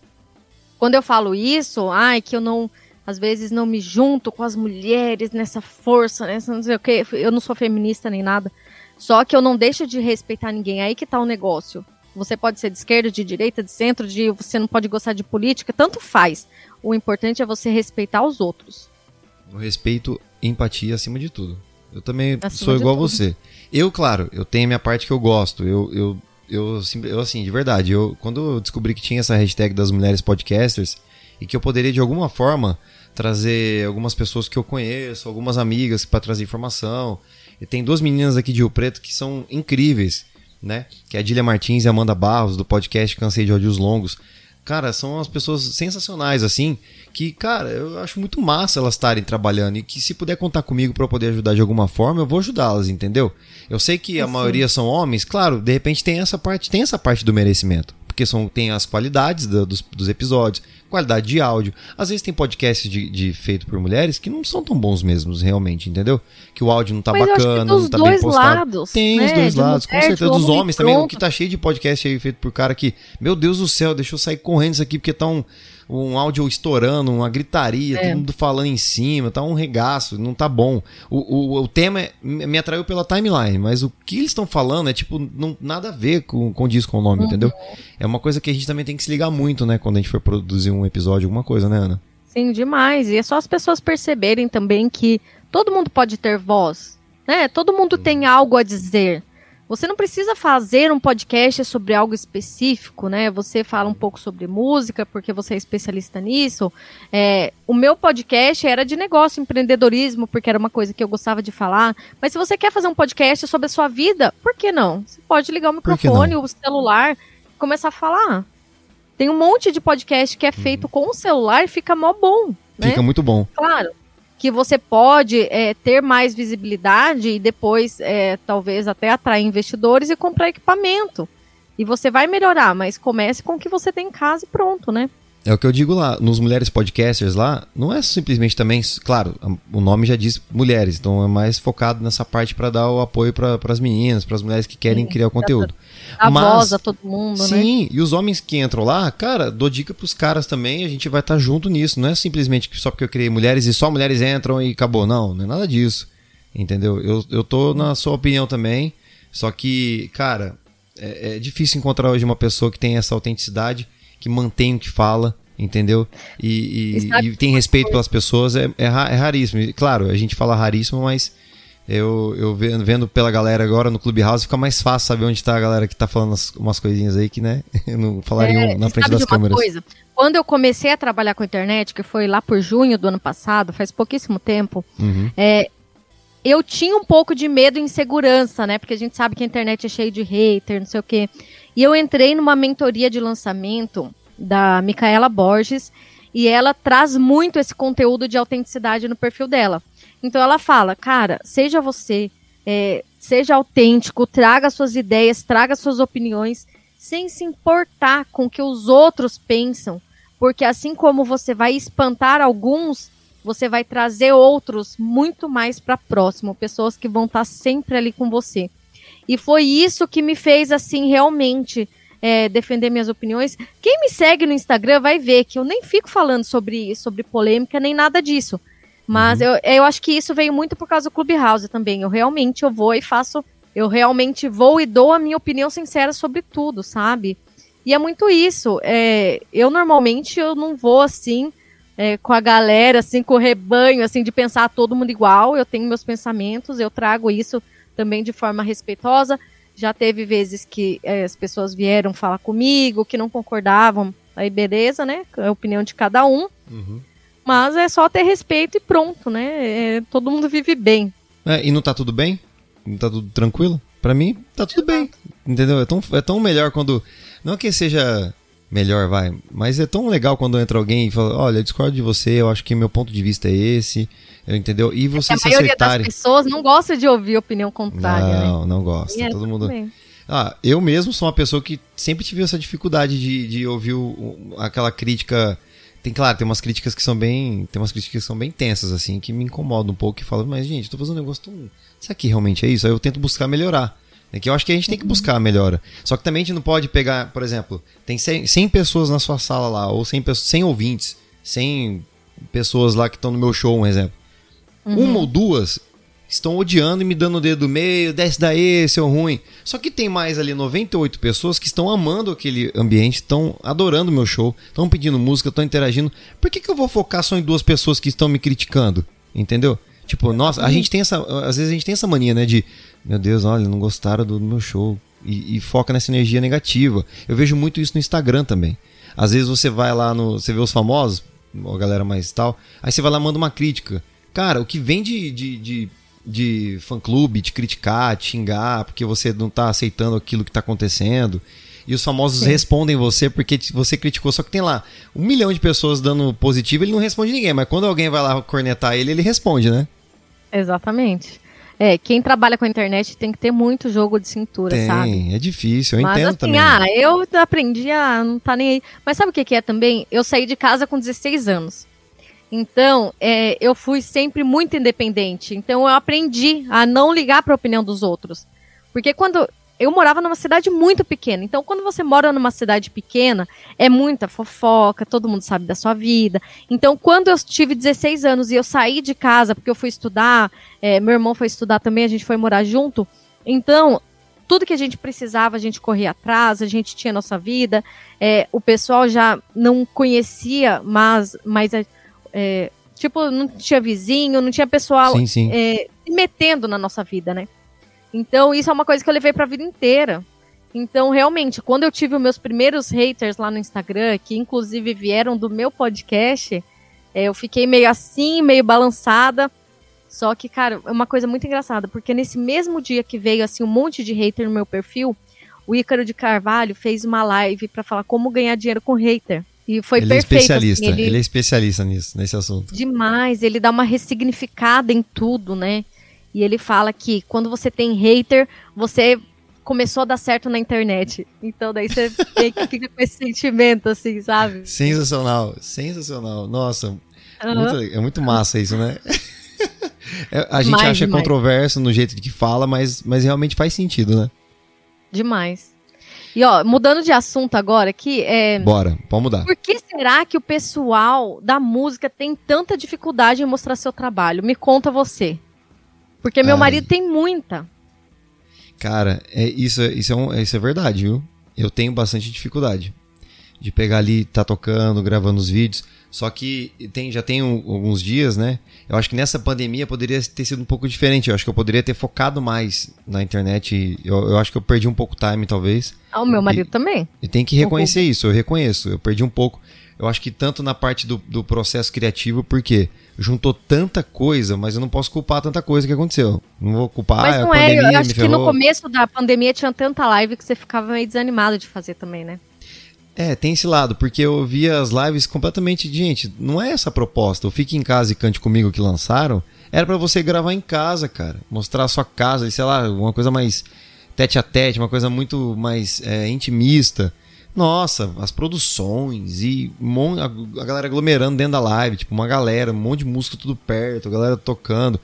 Quando eu falo isso, que eu não, às vezes não me junto com as mulheres nessa força, nessa não sei o quê, eu não sou feminista nem nada. Só que eu não deixo de respeitar ninguém. Aí que tá o negócio. Você pode ser de esquerda, de direita, de centro, você não pode gostar de política, tanto faz. O importante é você respeitar os outros. O respeito, empatia acima de tudo. Eu também sou igual a você. Eu, claro, eu tenho a minha parte que eu gosto. Eu assim, de verdade, quando eu descobri que tinha essa hashtag das Mulheres Podcasters e que eu poderia, de alguma forma, trazer algumas pessoas que eu conheço, algumas amigas para trazer informação. E tem duas meninas aqui de Rio Preto que são incríveis, né? Que é a Dília Martins e a Amanda Barros, do podcast Cansei de Audios Longos. Cara, são umas pessoas sensacionais, assim, que, cara, eu acho muito massa elas estarem trabalhando e que se puder contar comigo pra eu poder ajudar de alguma forma, eu vou ajudá-las, entendeu? Eu sei que a maioria são homens, claro, de repente tem essa parte do merecimento, porque tem as qualidades dos episódios, qualidade de áudio, às vezes tem podcasts feito por mulheres que não são tão bons mesmos, realmente, entendeu? Que o áudio não tá bacana, não tá bem postado. Lados, tem os dois lados, com certeza, dos homens também, o que tá cheio de podcast aí feito por cara que, meu Deus do céu, deixa eu sair correndo isso aqui, porque tá um áudio estourando, uma gritaria, todo mundo falando em cima, tá um regaço, não tá bom. O tema me atraiu pela timeline, mas o que eles estão falando é tipo, não, nada a ver condiz com o nome, entendeu? É uma coisa que a gente também tem que se ligar muito, né, quando a gente for produzir um episódio, alguma coisa, né, Ana? Sim, demais, e é só as pessoas perceberem também que todo mundo pode ter voz, né, todo mundo tem algo a dizer. Você não precisa fazer um podcast sobre algo específico, né? Você fala um pouco sobre música, porque você é especialista nisso. O meu podcast era de negócio, empreendedorismo, porque era uma coisa que eu gostava de falar. Mas se você quer fazer um podcast sobre a sua vida, por que não? Você pode ligar o microfone, o celular e começar a falar. Tem um monte de podcast que é feito com o celular e fica mó bom, né? Fica muito bom. Claro. Que você pode ter mais visibilidade e depois talvez até atrair investidores e comprar equipamento. E você vai melhorar, mas comece com o que você tem em casa e pronto, né? É o que eu digo lá, nos Mulheres Podcasters lá, não é simplesmente também, claro, o nome já diz mulheres, então é mais focado nessa parte para dar o apoio para as meninas, para as mulheres que querem criar o conteúdo. Voz a todo mundo, né? Sim, e os homens que entram lá, cara, dou dica pros caras também, a gente vai estar junto nisso. Não é simplesmente só porque eu criei mulheres e só mulheres entram e acabou. Não, não é nada disso. Entendeu? Eu tô na sua opinião também, só que, cara, é difícil encontrar hoje uma pessoa que tem essa autenticidade, que mantém o que fala, entendeu? E tem respeito pelas pessoas, é raríssimo. E, claro, a gente fala raríssimo, mas... Eu vendo pela galera agora no Clubhouse, fica mais fácil saber onde tá a galera que tá falando umas coisinhas aí que, né, não falariam na frente das câmeras. Coisa. Quando eu comecei a trabalhar com a internet, que foi lá por junho do ano passado, faz pouquíssimo tempo, eu tinha um pouco de medo e insegurança, né, porque a gente sabe que a internet é cheia de hater, não sei o quê. E eu entrei numa mentoria de lançamento da Micaela Borges e ela traz muito esse conteúdo de autenticidade no perfil dela. Então ela fala, cara, seja você, seja autêntico, traga suas ideias, traga suas opiniões, sem se importar com o que os outros pensam, porque assim como você vai espantar alguns, você vai trazer outros muito mais para próximo, pessoas que vão estar sempre ali com você. E foi isso que me fez, assim, realmente defender minhas opiniões. Quem me segue no Instagram vai ver que eu nem fico falando sobre polêmica, nem nada disso. Mas eu acho que isso veio muito por causa do Clubhouse também. Eu realmente vou e dou a minha opinião sincera sobre tudo, sabe? E é muito isso. Eu normalmente eu não vou assim com a galera, assim, com o rebanho, assim, de pensar todo mundo igual. Eu tenho meus pensamentos, eu trago isso também de forma respeitosa. Já teve vezes que as pessoas vieram falar comigo, que não concordavam. Aí beleza, né? É a opinião de cada um. Mas é só ter respeito e pronto, né? Todo mundo vive bem. E não tá tudo bem? Não tá tudo tranquilo? Pra mim, tá tudo bem. Entendeu? É tão melhor quando Não que seja melhor, vai, mas é tão legal quando entra alguém e fala, olha, eu discordo de você, eu acho que meu ponto de vista é esse, entendeu? E vocês se aceitarem. A maioria das pessoas não gosta de ouvir opinião contrária, não, né? Não gosta, é, todo mundo... Também. Ah, eu mesmo sou uma pessoa que sempre tive essa dificuldade de ouvir aquela crítica. Tem, claro, tem umas críticas que são bem tensas, assim, que me incomodam um pouco, que falam, mas, gente, tô fazendo um negócio tão... Será que realmente é isso? Aí eu tento buscar melhorar. É que eu acho que a gente tem que buscar a melhora. Só que também a gente não pode pegar, por exemplo, tem 100 pessoas na sua sala lá, ou 100 ouvintes, 100 pessoas lá que estão no meu show, um exemplo. Uhum. Uma ou duas estão odiando e me dando o dedo do meio, desce daí, seu ruim. Só que tem mais ali 98 pessoas que estão amando aquele ambiente, estão adorando o meu show, estão pedindo música, estão interagindo. Por que eu vou focar só em duas pessoas que estão me criticando? Entendeu? Tipo, nossa, a gente tem essa... Às vezes a gente tem essa mania, né, de... Meu Deus, olha, não gostaram do meu show. E foca nessa energia negativa. Eu vejo muito isso no Instagram também. Às vezes você vai lá no... Você vê os famosos, a galera mais tal. Aí você vai lá e manda uma crítica. Cara, o que vem de fã-clube, de criticar, de xingar, porque você não tá aceitando aquilo que tá acontecendo. E os famosos Sim. respondem você porque você criticou. Só que tem lá 1 milhão de pessoas dando positivo, ele não responde ninguém. Mas quando alguém vai lá cornetar ele, ele responde, né? Exatamente. É, quem trabalha com a internet tem que ter muito jogo de cintura, sabe? É difícil, eu entendo assim, também. Eu aprendi a não tá nem aí. Mas sabe o que é também? Eu saí de casa com 16 anos. Então, eu fui sempre muito independente. Então, eu aprendi a não ligar para a opinião dos outros. Porque quando... Eu morava numa cidade muito pequena. Então, quando você mora numa cidade pequena, é muita fofoca, todo mundo sabe da sua vida. Então, quando eu tive 16 anos e eu saí de casa, porque eu fui estudar, meu irmão foi estudar também, a gente foi morar junto. Então, tudo que a gente precisava, a gente corria atrás, a gente tinha a nossa vida. O pessoal já não conhecia, mas tipo, não tinha vizinho, não tinha pessoal sim. Se metendo na nossa vida, né? Então, isso é uma coisa que eu levei pra vida inteira. Então, realmente, quando eu tive os meus primeiros haters lá no Instagram, que inclusive vieram do meu podcast, eu fiquei meio assim, meio balançada. Só que, cara, é uma coisa muito engraçada, porque nesse mesmo dia que veio, assim, um monte de hater no meu perfil, o Ícaro de Carvalho fez uma live pra falar como ganhar dinheiro com hater. E foi ele perfeito. É especialista, assim, ele é especialista nisso, nesse assunto. Demais, ele dá uma ressignificada em tudo, né? E ele fala que quando você tem hater, você começou a dar certo na internet. Então daí você fica com esse sentimento, assim, sabe? Sensacional, sensacional. Nossa, é muito massa isso, né? A gente acha controverso no jeito que fala, mas realmente faz sentido, né? Demais. E ó, mudando de assunto agora aqui... Bora, pode mudar. Por que será que o pessoal da música tem tanta dificuldade em mostrar seu trabalho? Me conta você. Porque meu marido tem muita. Cara, isso é verdade, viu? Eu tenho bastante dificuldade de pegar ali, tá tocando, gravando os vídeos. Só que já tem alguns dias, né? Eu acho que nessa pandemia poderia ter sido um pouco diferente. Eu acho que eu poderia ter focado mais na internet. Eu acho que eu perdi um pouco o time, talvez. O meu marido também. E tem que reconhecer isso, eu reconheço. Eu perdi um pouco. Eu acho que tanto na parte do processo criativo, porque juntou tanta coisa, mas eu não posso culpar tanta coisa que aconteceu. Não vou culpar mas não a pandemia. Eu acho que no começo da pandemia tinha tanta live que você ficava meio desanimado de fazer também, né? Tem esse lado, porque eu via as lives completamente... Gente, não é essa a proposta. O Fique em Casa e Cante Comigo que lançaram, era pra você gravar em casa, cara. Mostrar a sua casa, sei lá, uma coisa mais tete-a-tete, uma coisa muito mais intimista. Nossa, as produções e a galera aglomerando dentro da live, tipo, uma galera, um monte de músico tudo perto, a galera tocando,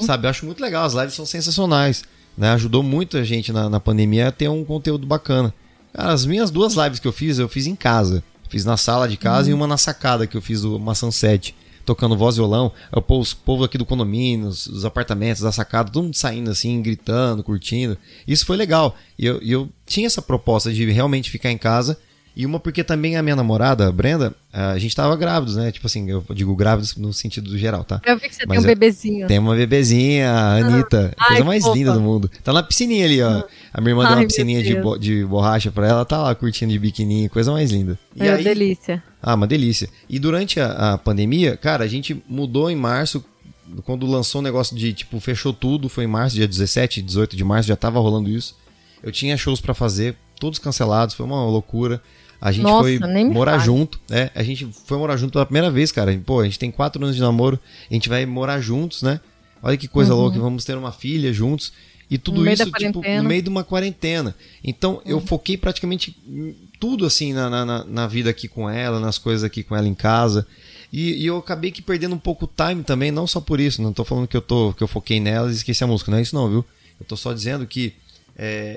sabe? Eu acho muito legal, as lives são sensacionais, né? Ajudou muito a gente na pandemia a ter um conteúdo bacana. Cara, as minhas 2 lives que eu fiz em casa, fiz na sala de casa e uma na sacada que eu fiz do Maçã 7, tocando voz e violão, o povo aqui do condomínio, os apartamentos, da sacada, todo mundo saindo assim, gritando, curtindo. Isso foi legal. E eu tinha essa proposta de realmente ficar em casa. E uma porque também a minha namorada, a Brenda, a gente tava grávidos, né? Tipo assim, eu digo grávidos no sentido geral, tá? Eu vi que você tem um bebezinho. Tem uma bebezinha, a Anitta, a coisa mais linda do mundo. Tá na piscininha ali, ó. A minha irmã deu uma piscininha de borracha pra ela, tá lá curtindo de biquininho, coisa mais linda. E aí, delícia. Uma delícia. E durante a pandemia, cara, a gente mudou em março, quando lançou um negócio de, tipo, fechou tudo, foi em março, dia 17, 18 de março, já tava rolando isso. Eu tinha shows pra fazer, todos cancelados, foi uma loucura. A gente foi morar junto, né? A gente foi morar junto pela primeira vez, cara. Pô, a gente tem 4 anos de namoro, a gente vai morar juntos, né? Olha que coisa louca, vamos ter uma filha juntos. E tudo isso, tipo, no meio de uma quarentena. Então, eu foquei praticamente tudo, assim, na vida aqui com ela, nas coisas aqui com ela em casa. E eu acabei que perdendo um pouco o time também, não só por isso. Não tô falando que eu foquei nela e esqueci a música. Não é isso não, viu? Eu tô só dizendo que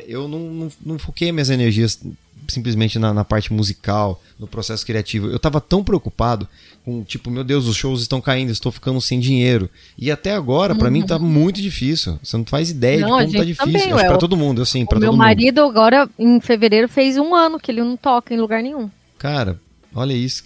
eu não foquei minhas energias simplesmente na parte musical, no processo criativo. Eu tava tão preocupado com, tipo, meu Deus, os shows estão caindo, estou ficando sem dinheiro. E até agora, pra mim, tá muito difícil. Você não faz ideia de como tá difícil. Também, acho pra todo mundo, assim, pra todo mundo. Meu marido agora, em fevereiro, fez 1 ano que ele não toca em lugar nenhum. Cara, olha isso.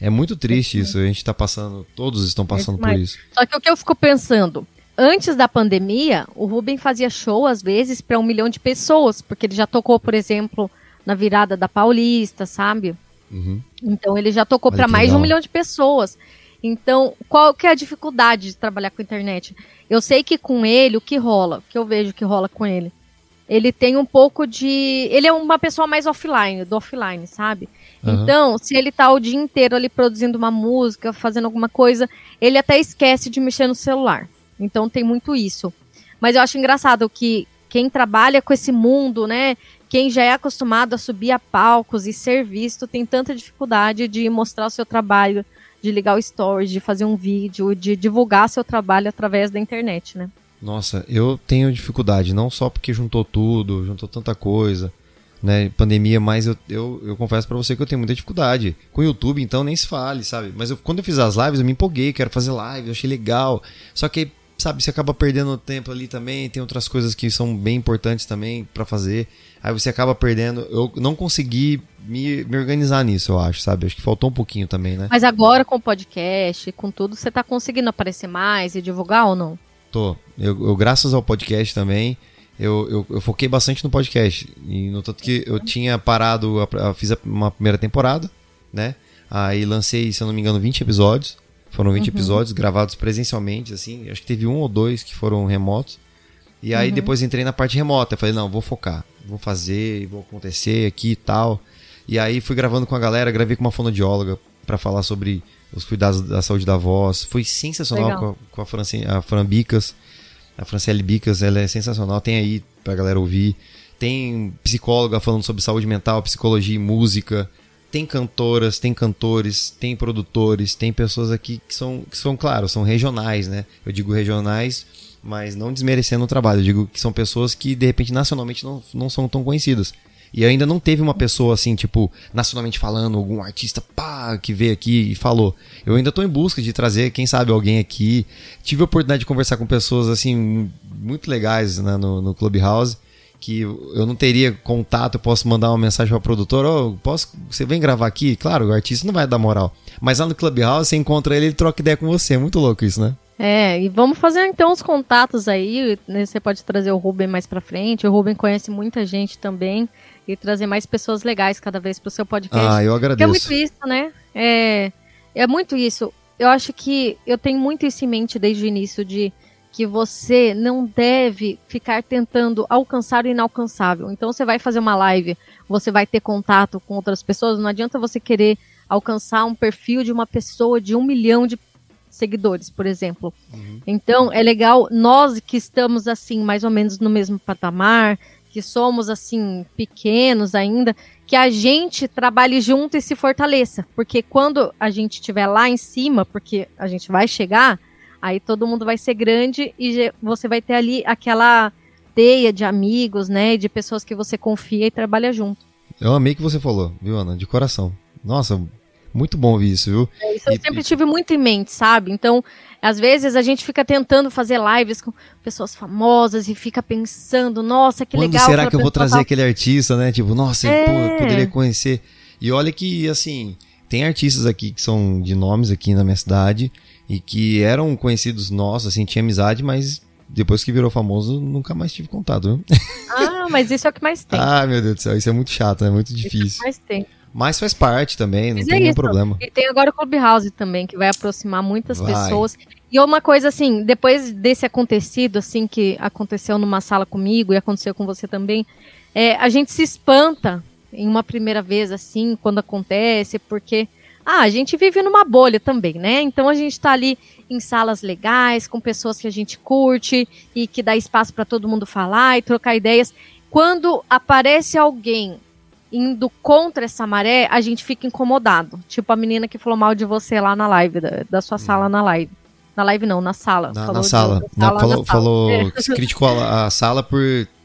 É muito triste isso, a gente tá passando, todos estão passando por isso. Só que o que eu fico pensando, antes da pandemia, o Rubem fazia show, às vezes, pra 1 milhão de pessoas, porque ele já tocou, por exemplo, na virada da Paulista, sabe? Uhum. Então, ele já tocou pra mais de 1 milhão de pessoas. Então, qual que é a dificuldade de trabalhar com internet? Eu sei que com ele, o que rola, que eu vejo que rola com ele, ele tem um pouco de... Ele é uma pessoa mais offline, do offline, sabe? Uhum. Então, se ele tá o dia inteiro ali produzindo uma música, fazendo alguma coisa, ele até esquece de mexer no celular. Então, tem muito isso. Mas eu acho engraçado que quem trabalha com esse mundo, né? Quem já é acostumado a subir a palcos e ser visto, tem tanta dificuldade de mostrar o seu trabalho, de ligar o stories, de fazer um vídeo, de divulgar seu trabalho através da internet, né? Nossa, eu tenho dificuldade, não só porque juntou tudo, juntou tanta coisa, né, pandemia, mas eu confesso pra você que eu tenho muita dificuldade. Com o YouTube, então, nem se fale, sabe? Mas quando eu fiz as lives, eu me empolguei, quero fazer live, eu achei legal. Só que, sabe, você acaba perdendo tempo ali também, tem outras coisas que são bem importantes também pra fazer. Aí você acaba perdendo. Eu não consegui me organizar nisso, eu acho, sabe? Acho que faltou um pouquinho também, né? Mas agora com o podcast, com tudo, você tá conseguindo aparecer mais e divulgar ou não? Tô. Eu graças ao podcast também, eu foquei bastante no podcast. E no tanto que eu tinha parado, fiz uma primeira temporada, né? Aí lancei, se eu não me engano, 20 episódios. Foram 20 episódios gravados presencialmente, assim. Acho que teve 1 ou 2 que foram remotos. E aí depois entrei na parte remota, falei, não, vou focar, vou fazer, vou acontecer aqui e tal. E aí fui gravando com a galera, gravei com uma fonoaudióloga pra falar sobre os cuidados da saúde da voz. Foi sensacional com a Fran Bicas, a Franciele Bicas, ela é sensacional, tem aí pra galera ouvir. Tem psicóloga falando sobre saúde mental, psicologia e música. Tem cantoras, tem cantores, tem produtores, tem pessoas aqui que são claro, são regionais, né? Eu digo regionais, mas não desmerecendo o trabalho. Eu digo que são pessoas que, de repente, nacionalmente não são tão conhecidas. E ainda não teve uma pessoa, assim, tipo, nacionalmente falando, algum artista, pá, que veio aqui e falou. Eu ainda tô em busca de trazer, quem sabe, alguém aqui. Tive a oportunidade de conversar com pessoas, assim, muito legais, né, no Clubhouse, que eu não teria contato. Eu posso mandar uma mensagem pra produtora, você vem gravar aqui? Claro, o artista não vai dar moral. Mas lá no Clubhouse, você encontra ele troca ideia com você. É muito louco isso, né? É, e vamos fazer então os contatos aí, né? Você pode trazer o Rubem mais pra frente, o Rubem conhece muita gente também, e trazer mais pessoas legais cada vez pro seu podcast. Ah, eu agradeço. Que é muito isso, né? É muito isso. Eu acho que eu tenho muito isso em mente desde o início, de que você não deve ficar tentando alcançar o inalcançável. Então você vai fazer uma live, você vai ter contato com outras pessoas, não adianta você querer alcançar um perfil de uma pessoa de 1 milhão de seguidores, por exemplo. Então, é legal, nós que estamos, assim, mais ou menos no mesmo patamar, que somos, assim, pequenos ainda, que a gente trabalhe junto e se fortaleça, porque quando a gente estiver lá em cima, porque a gente vai chegar, aí todo mundo vai ser grande e você vai ter ali aquela teia de amigos, né, de pessoas que você confia e trabalha junto. Eu amei o que você falou, viu, Ana? De coração. Nossa, muito bom ouvir isso, viu? Isso eu sempre tive muito em mente, sabe? Então, às vezes a gente fica tentando fazer lives com pessoas famosas e fica pensando, nossa, que legal. Quando será que eu vou trazer aquele artista, né? Tipo, nossa, pô, eu poderia conhecer. E olha que, assim, tem artistas aqui que são de nomes aqui na minha cidade e que eram conhecidos nossos, assim, tinha amizade, mas depois que virou famoso, nunca mais tive contato, viu? Ah, mas isso é o que mais tem. Ah, meu Deus do céu, isso é muito chato, é muito difícil. Isso é o que mais tem. Mas faz parte também, não tem nenhum problema. E tem agora o Clubhouse também, que vai aproximar muitas pessoas. E uma coisa assim, depois desse acontecido, assim, que aconteceu numa sala comigo e aconteceu com você também, a gente se espanta em uma primeira vez, assim, quando acontece, porque a gente vive numa bolha também, né? Então a gente tá ali em salas legais, com pessoas que a gente curte e que dá espaço para todo mundo falar e trocar ideias. Quando aparece alguém indo contra essa maré, a gente fica incomodado. Tipo a menina que falou mal de você lá na live, da sua sala na live. Na live não, na sala. Falou, criticou a sala por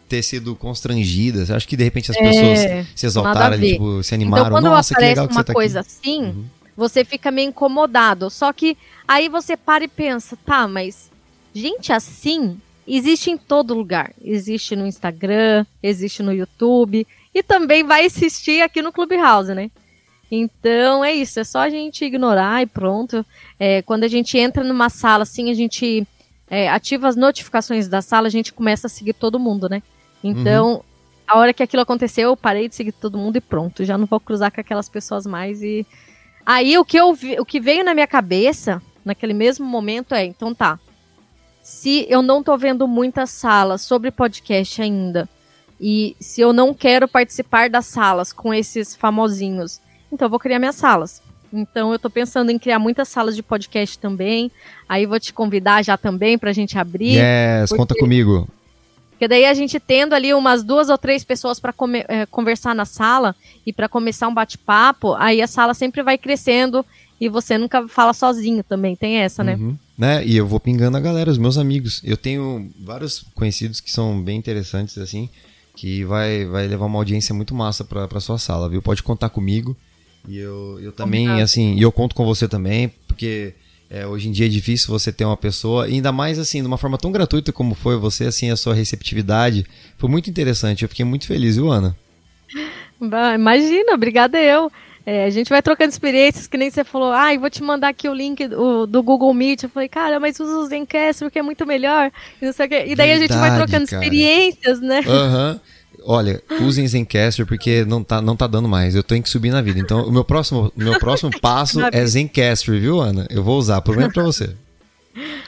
ter sido constrangidas. Acho que de repente as pessoas se exaltaram, tipo, se animaram. Então quando aparece uma coisa assim, você fica meio incomodado. Só que aí você para e pensa, mas gente assim existe em todo lugar. Existe no Instagram, existe no YouTube e também vai existir aqui no Clubhouse, né? Então é isso, é só a gente ignorar e pronto. Quando a gente entra numa sala assim, a gente ativa as notificações da sala, a gente começa a seguir todo mundo, né? Então, a hora que aquilo aconteceu, eu parei de seguir todo mundo e pronto, já não vou cruzar com aquelas pessoas mais. E aí o que veio na minha cabeça naquele mesmo momento então se eu não tô vendo muitas salas sobre podcast ainda, e se eu não quero participar das salas com esses famosinhos, então eu vou criar minhas salas. Então eu tô pensando em criar muitas salas de podcast também. Aí vou te convidar já também pra gente abrir. Yes, conta comigo. Porque daí a gente tendo ali umas 2 ou 3 pessoas pra conversar na sala e pra começar um bate-papo, aí a sala sempre vai crescendo e você nunca fala sozinho também, tem essa, né? Né? E eu vou pingando a galera, os meus amigos. Eu tenho vários conhecidos que são bem interessantes, assim, que vai levar uma audiência muito massa pra sua sala, viu? Pode contar comigo. E eu também, assim, e eu conto com você também, porque hoje em dia é difícil você ter uma pessoa, e ainda mais assim, de uma forma tão gratuita como foi você, assim, a sua receptividade, foi muito interessante, eu fiquei muito feliz, viu, Ana? Imagina, obrigada eu. A gente vai trocando experiências, que nem você falou, vou te mandar aqui o link do Google Meet. Eu falei, cara, mas usa o Zencastr porque é muito melhor, e não sei o quê. E daí a gente vai trocando experiências, né? Aham. Olha, usem Zencastr porque não tá dando mais. Eu tenho que subir na vida. Então, o meu próximo passo é Zencastr, viu, Ana? Eu vou usar, prometo pra você.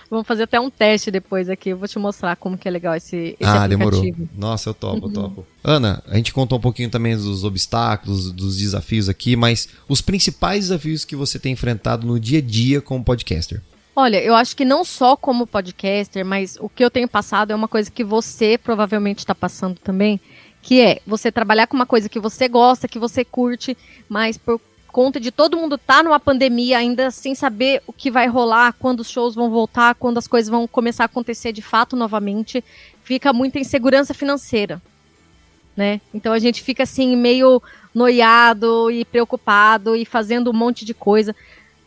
Vamos fazer até um teste depois aqui. Eu vou te mostrar como que é legal esse aplicativo. Demorou. Nossa, eu topo. Ana, a gente contou um pouquinho também dos obstáculos, dos desafios aqui, mas os principais desafios que você tem enfrentado no dia a dia como podcaster? Olha, eu acho que não só como podcaster, mas o que eu tenho passado é uma coisa que você provavelmente está passando também, que é você trabalhar com uma coisa que você gosta, que você curte, mas por conta de todo mundo tá numa pandemia ainda sem saber o que vai rolar, quando os shows vão voltar, quando as coisas vão começar a acontecer de fato novamente, fica muita insegurança financeira, né? Então a gente fica assim meio noiado e preocupado e fazendo um monte de coisa.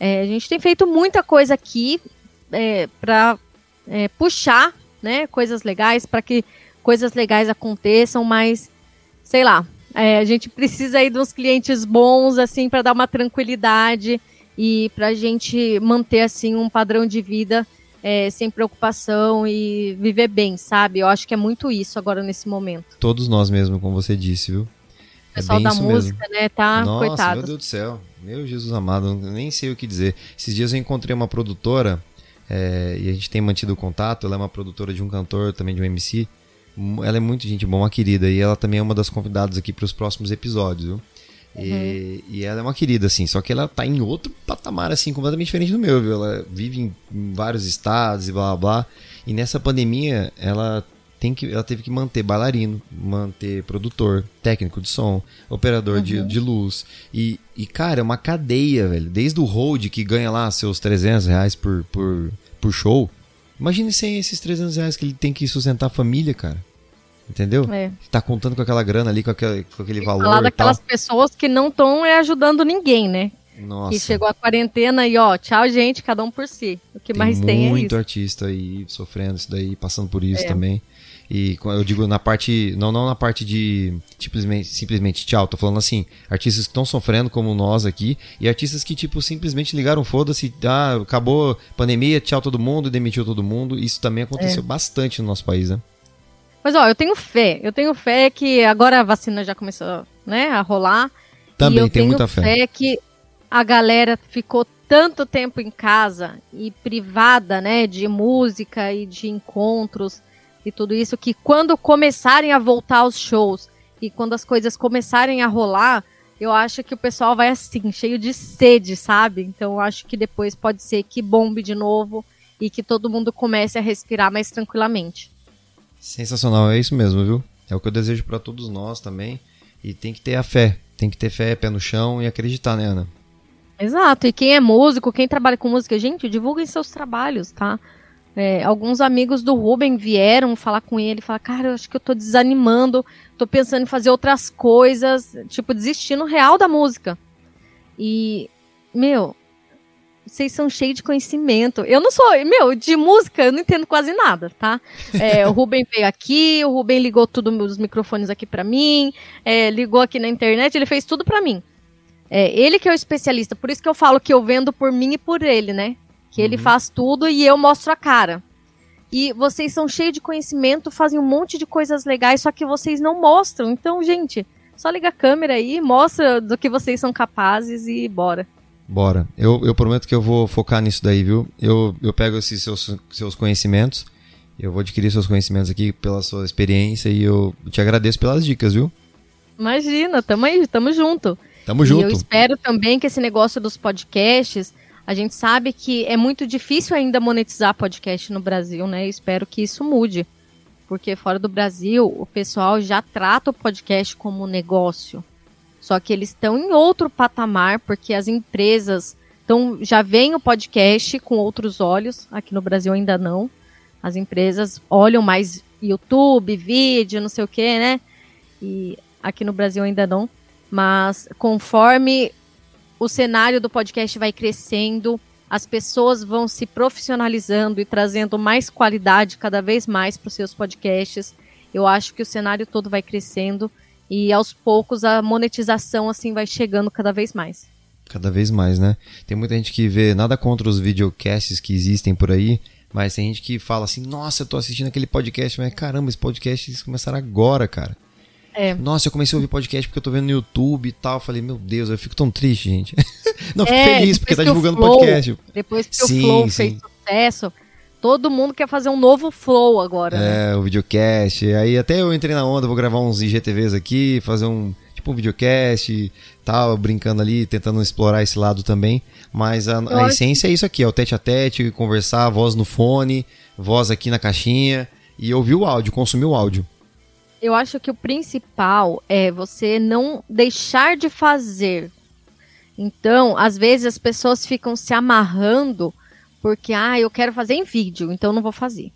A gente tem feito muita coisa aqui para puxar, né, coisas legais, para que coisas legais aconteçam, mas, sei lá, a gente precisa aí de uns clientes bons, assim, para dar uma tranquilidade e para a gente manter, assim, um padrão de vida sem preocupação e viver bem, sabe? Eu acho que é muito isso agora nesse momento. Todos nós mesmo, como você disse, viu? O pessoal da música, mesmo, né, tá coitado. Nossa, meu Deus do céu, meu Jesus amado, nem sei o que dizer. Esses dias eu encontrei uma produtora, e a gente tem mantido contato, ela é uma produtora de um cantor, também de um MC. Ela é muito gente boa, uma querida, e ela também é uma das convidadas aqui para os próximos episódios, viu? E ela é uma querida, assim, só que ela tá em outro patamar, assim, completamente diferente do meu, viu? Ela vive em vários estados e blá, blá. E nessa pandemia, ela teve que manter bailarino, manter produtor, técnico de som, operador de luz. E, cara, é uma cadeia, velho. Desde o road que ganha lá seus R$300 por show. Imagine sem esses R$300 que ele tem que sustentar a família, cara. Entendeu? Tá contando com aquela grana ali, com aquele valor. Falar daquelas pessoas que não estão ajudando ninguém, né? Nossa. Que chegou a quarentena e tchau, gente, cada um por si. O que mais tem é isso. Muito artista aí sofrendo isso daí, passando por isso também. E eu digo na parte, não na parte de simplesmente tchau, tô falando assim, artistas que estão sofrendo como nós aqui, e artistas que tipo simplesmente ligaram, foda-se, acabou a pandemia, tchau todo mundo, demitiu todo mundo, isso também aconteceu bastante no nosso país, né? Mas eu tenho fé que agora a vacina já começou, né, a rolar, também, e eu tenho muita fé que a galera ficou tanto tempo em casa e privada, né, de música e de encontros, e tudo isso, que quando começarem a voltar aos shows e quando as coisas começarem a rolar, eu acho que o pessoal vai assim, cheio de sede, sabe? Então eu acho que depois pode ser que bombe de novo e que todo mundo comece a respirar mais tranquilamente. Sensacional, é isso mesmo, viu? É o que eu desejo para todos nós também. E tem que ter a fé, pé no chão e acreditar, né, Ana? Exato, e quem é músico, quem trabalha com música, gente, divulguem seus trabalhos, tá? Alguns amigos do Rubem vieram falar com ele, falar, cara, eu acho que eu tô desanimando, tô pensando em fazer outras coisas, tipo, desistindo real da música. E, meu, vocês são cheios de conhecimento. Eu não sou, de música eu não entendo quase nada, tá? O Rubem veio aqui, o Rubem ligou tudo, os microfones aqui pra mim, ligou aqui na internet, ele fez tudo pra mim. Ele que é o especialista, por isso que eu falo que eu vendo por mim e por ele, né? Que ele faz tudo e eu mostro a cara. E vocês são cheios de conhecimento, fazem um monte de coisas legais, só que vocês não mostram. Então, gente, só liga a câmera aí, mostra do que vocês são capazes e bora. Bora. Eu prometo que eu vou focar nisso daí, viu? Eu pego esses seus conhecimentos, eu vou adquirir seus conhecimentos aqui pela sua experiência e eu te agradeço pelas dicas, viu? Imagina, tamo aí, tamo junto. Tamo junto. E eu espero também que esse negócio dos podcasts, a gente sabe que é muito difícil ainda monetizar podcast no Brasil, né? Eu espero que isso mude, porque fora do Brasil o pessoal já trata o podcast como negócio, só que eles estão em outro patamar, porque as empresas já veem o podcast com outros olhos, aqui no Brasil ainda não, as empresas olham mais YouTube, vídeo, não sei o que, né? E aqui no Brasil ainda não. Mas conforme o cenário do podcast vai crescendo, as pessoas vão se profissionalizando e trazendo mais qualidade cada vez mais para os seus podcasts. Eu acho que o cenário todo vai crescendo e aos poucos a monetização assim vai chegando cada vez mais. Cada vez mais, né? Tem muita gente que vê, nada contra os videocasts que existem por aí, mas tem gente que fala assim, nossa, eu tô assistindo aquele podcast, mas caramba, esse podcast eles começaram agora, cara. Nossa, eu comecei a ouvir podcast porque eu tô vendo no YouTube e tal. Eu falei, meu Deus, eu fico tão triste, gente. Não, eu fico feliz porque tá divulgando Flow, podcast. Depois que o Flow fez sucesso, todo mundo quer fazer um novo Flow agora. O videocast. Aí até eu entrei na onda, vou gravar uns IGTVs aqui, fazer um videocast e tal, brincando ali, tentando explorar esse lado também. Mas a essência é isso aqui, é o tete-a-tete, conversar, voz no fone, voz aqui na caixinha e ouvir o áudio, consumir o áudio. Eu acho que o principal é você não deixar de fazer. Então, às vezes as pessoas ficam se amarrando porque, eu quero fazer em vídeo, então não vou fazer.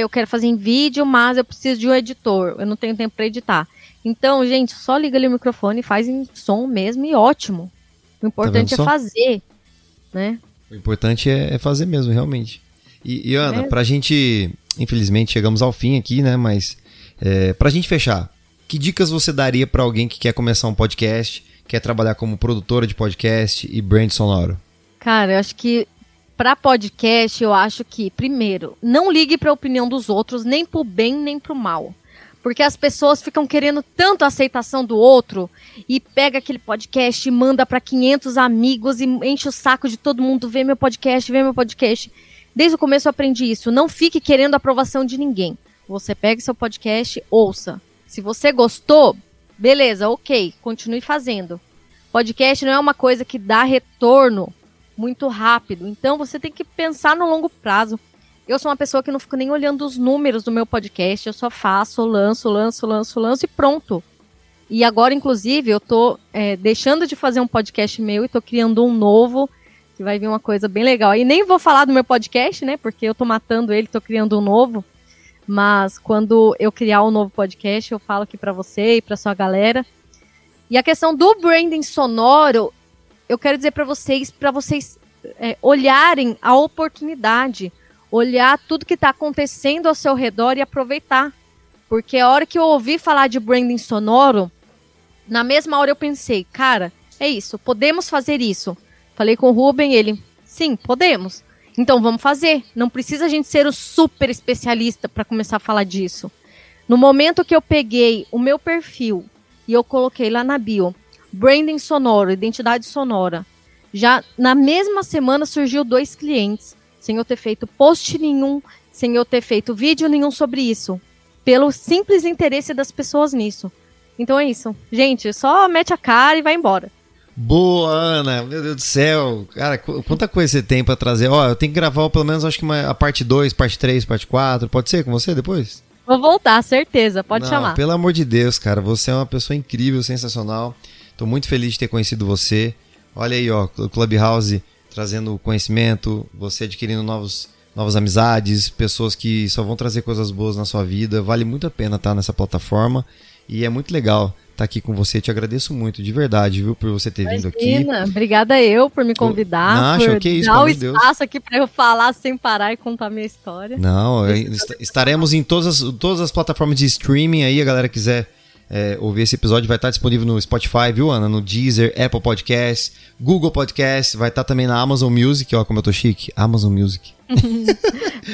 Eu quero fazer em vídeo, mas eu preciso de um editor, eu não tenho tempo para editar. Então, gente, só liga ali o microfone, faz em som mesmo e ótimo. O importante é fazer, né? O importante é fazer mesmo, realmente. E Ana, pra gente, infelizmente, chegamos ao fim aqui, né, mas... pra gente fechar, que dicas você daria pra alguém que quer começar um podcast, quer trabalhar como produtora de podcast e brand sonoro? Cara, eu acho que pra podcast, eu acho que, primeiro, não ligue pra opinião dos outros, nem pro bem, nem pro mal. Porque as pessoas ficam querendo tanto a aceitação do outro e pega aquele podcast e manda pra 500 amigos e enche o saco de todo mundo, vê meu podcast. Desde o começo eu aprendi isso, não fique querendo a aprovação de ninguém. Você pega seu podcast, ouça. Se você gostou, beleza, ok, continue fazendo. Podcast não é uma coisa que dá retorno muito rápido, então você tem que pensar no longo prazo. Eu sou uma pessoa que não fico nem olhando os números do meu podcast, eu só faço, lanço e pronto. E agora, inclusive, eu tô deixando de fazer um podcast meu e tô criando um novo, que vai vir uma coisa bem legal. E nem vou falar do meu podcast, né, porque eu tô matando ele, tô criando um novo. Mas quando eu criar um novo podcast, eu falo aqui pra você e pra sua galera. E a questão do branding sonoro, eu quero dizer pra vocês olharem a oportunidade, olhar tudo que tá acontecendo ao seu redor e aproveitar. Porque a hora que eu ouvi falar de branding sonoro, na mesma hora eu pensei, cara, é isso, podemos fazer isso. Falei com o Rubem, ele, sim, podemos. Então vamos fazer, não precisa a gente ser o super especialista para começar a falar disso. No momento que eu peguei o meu perfil e eu coloquei lá na bio, branding sonoro, identidade sonora, já na mesma semana surgiu 2 clientes, sem eu ter feito post nenhum, sem eu ter feito vídeo nenhum sobre isso, pelo simples interesse das pessoas nisso. Então é isso. Gente, só mete a cara e vai embora. Boa, Ana, meu Deus do céu. Cara, quanta coisa você tem pra trazer. Ó, eu tenho que gravar pelo menos acho que a parte 2, parte 3, parte 4. Pode ser com você depois? Vou voltar, certeza. Pode chamar. Pelo amor de Deus, cara. Você é uma pessoa incrível, sensacional. Tô muito feliz de ter conhecido você. Olha aí, ó, o Clubhouse trazendo conhecimento, você adquirindo novas amizades, pessoas que só vão trazer coisas boas na sua vida. Vale muito a pena estar nessa plataforma e é muito legal estar aqui com você. Te agradeço muito, de verdade, viu, por você ter vindo aqui. Imagina, obrigada eu por me convidar, dar o espaço aqui para eu falar sem parar e contar a minha história. Não, estaremos em todas as plataformas de streaming aí, a galera quiser... ouvir esse episódio, vai estar disponível no Spotify, viu, Ana? No Deezer, Apple Podcasts, Google Podcasts, vai estar também na Amazon Music, ó, como eu tô chique, Amazon Music.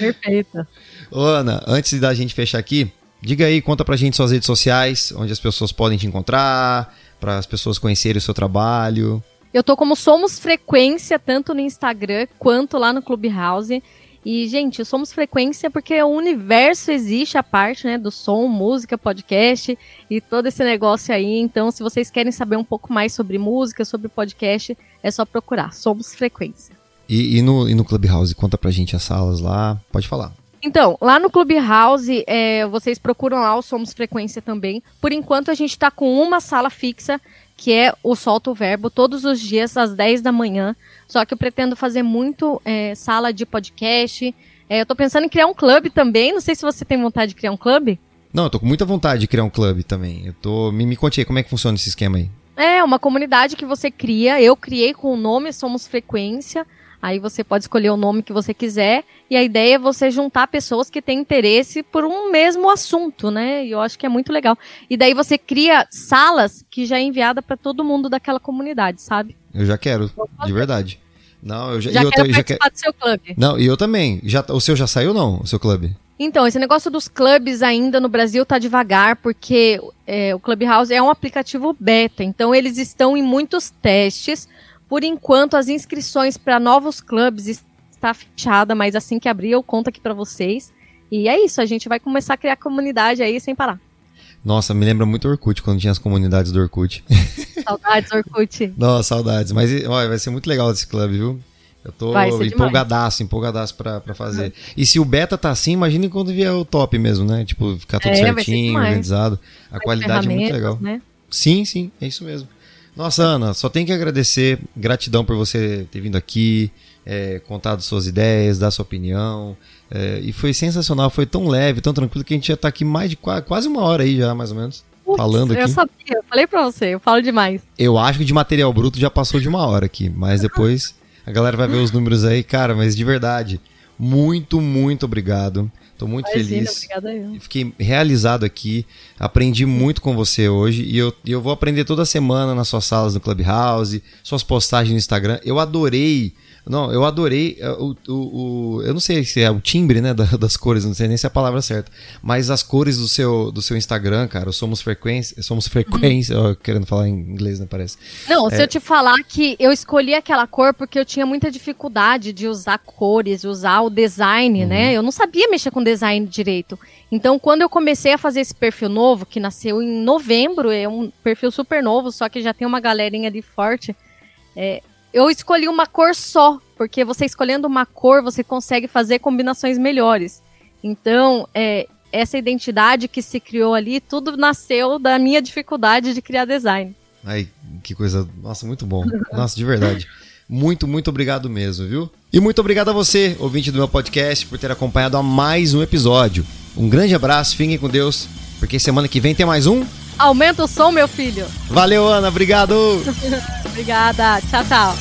Perfeito. Ô, Ana, antes da gente fechar aqui, diga aí, conta pra gente suas redes sociais, onde as pessoas podem te encontrar, para as pessoas conhecerem o seu trabalho. Eu tô como Somos Frequência, tanto no Instagram quanto lá no Clubhouse. E, gente, Somos Frequência porque o universo existe, a parte, né, do som, música, podcast e todo esse negócio aí. Então, se vocês querem saber um pouco mais sobre música, sobre podcast, é só procurar Somos Frequência. E no Clubhouse, conta pra gente as salas lá, pode falar. Então, lá no Clubhouse, vocês procuram lá o Somos Frequência também. Por enquanto, a gente tá com uma sala fixa, que é o Solto o Verbo, todos os dias às 10 da manhã. Só que eu pretendo fazer muito sala de podcast. Eu tô pensando em criar um clube também. Não sei se você tem vontade de criar um clube. Não, eu tô com muita vontade de criar um clube também. Me conte aí, como é que funciona esse esquema aí? É uma comunidade que você cria. Eu criei com o nome Somos Frequência. Aí você pode escolher o nome que você quiser. E a ideia é você juntar pessoas que têm interesse por um mesmo assunto, né? E eu acho que é muito legal. E daí você cria salas que já é enviada para todo mundo daquela comunidade, sabe? Eu já quero, de verdade. Não, eu já quero participar do seu clube. Não, e eu também. O seu já saiu, não? O seu clube? Então, esse negócio dos clubes ainda no Brasil tá devagar, porque o Clubhouse é um aplicativo beta. Então, eles estão em muitos testes. Por enquanto, as inscrições para novos clubes está fechada, mas assim que abrir, eu conto aqui para vocês. E é isso, a gente vai começar a criar comunidade aí sem parar. Nossa, me lembra muito Orkut, quando tinha as comunidades do Orkut. Saudades, Orkut. Nossa, saudades. Mas olha, vai ser muito legal esse clube, viu? Eu tô empolgadaço pra fazer. Uhum. E se o beta tá assim, imagine quando vier o top mesmo, né? Tipo, ficar tudo certinho, organizado. A qualidade é muito legal. Né? Sim, é isso mesmo. Nossa, Ana, só tenho que agradecer, gratidão por você ter vindo aqui, contado suas ideias, dar sua opinião, e foi sensacional, foi tão leve, tão tranquilo que a gente já tá aqui mais de quase uma hora aí já, mais ou menos, falando aqui. Eu sabia, eu falei pra você, eu falo demais. Eu acho que de material bruto já passou de uma hora aqui, mas depois a galera vai ver os números aí, cara, mas de verdade, muito, muito obrigado. Tô muito feliz, fiquei realizado aqui, aprendi muito com você hoje e eu vou aprender toda semana nas suas salas no Clubhouse, suas postagens no Instagram, eu adorei eu não sei se é o timbre, né, das cores, não sei nem se é a palavra certa, mas as cores do seu Instagram, cara, Somos Frequência, ó, querendo falar em inglês, né, parece. Não, se eu te falar que eu escolhi aquela cor porque eu tinha muita dificuldade de usar cores, usar o design, né, eu não sabia mexer com design direito. Então, quando eu comecei a fazer esse perfil novo, que nasceu em novembro, é um perfil super novo, só que já tem uma galerinha ali forte, eu escolhi uma cor só, porque você escolhendo uma cor, você consegue fazer combinações melhores. Então, essa identidade que se criou ali, tudo nasceu da minha dificuldade de criar design. Ai, que coisa... Nossa, muito bom. Nossa, de verdade. Muito, muito obrigado mesmo, viu? E muito obrigado a você, ouvinte do meu podcast, por ter acompanhado a mais um episódio. Um grande abraço, fiquem com Deus, porque semana que vem tem mais um... Aumenta o som, meu filho. Valeu, Ana. Obrigado. Obrigada. Tchau, tchau.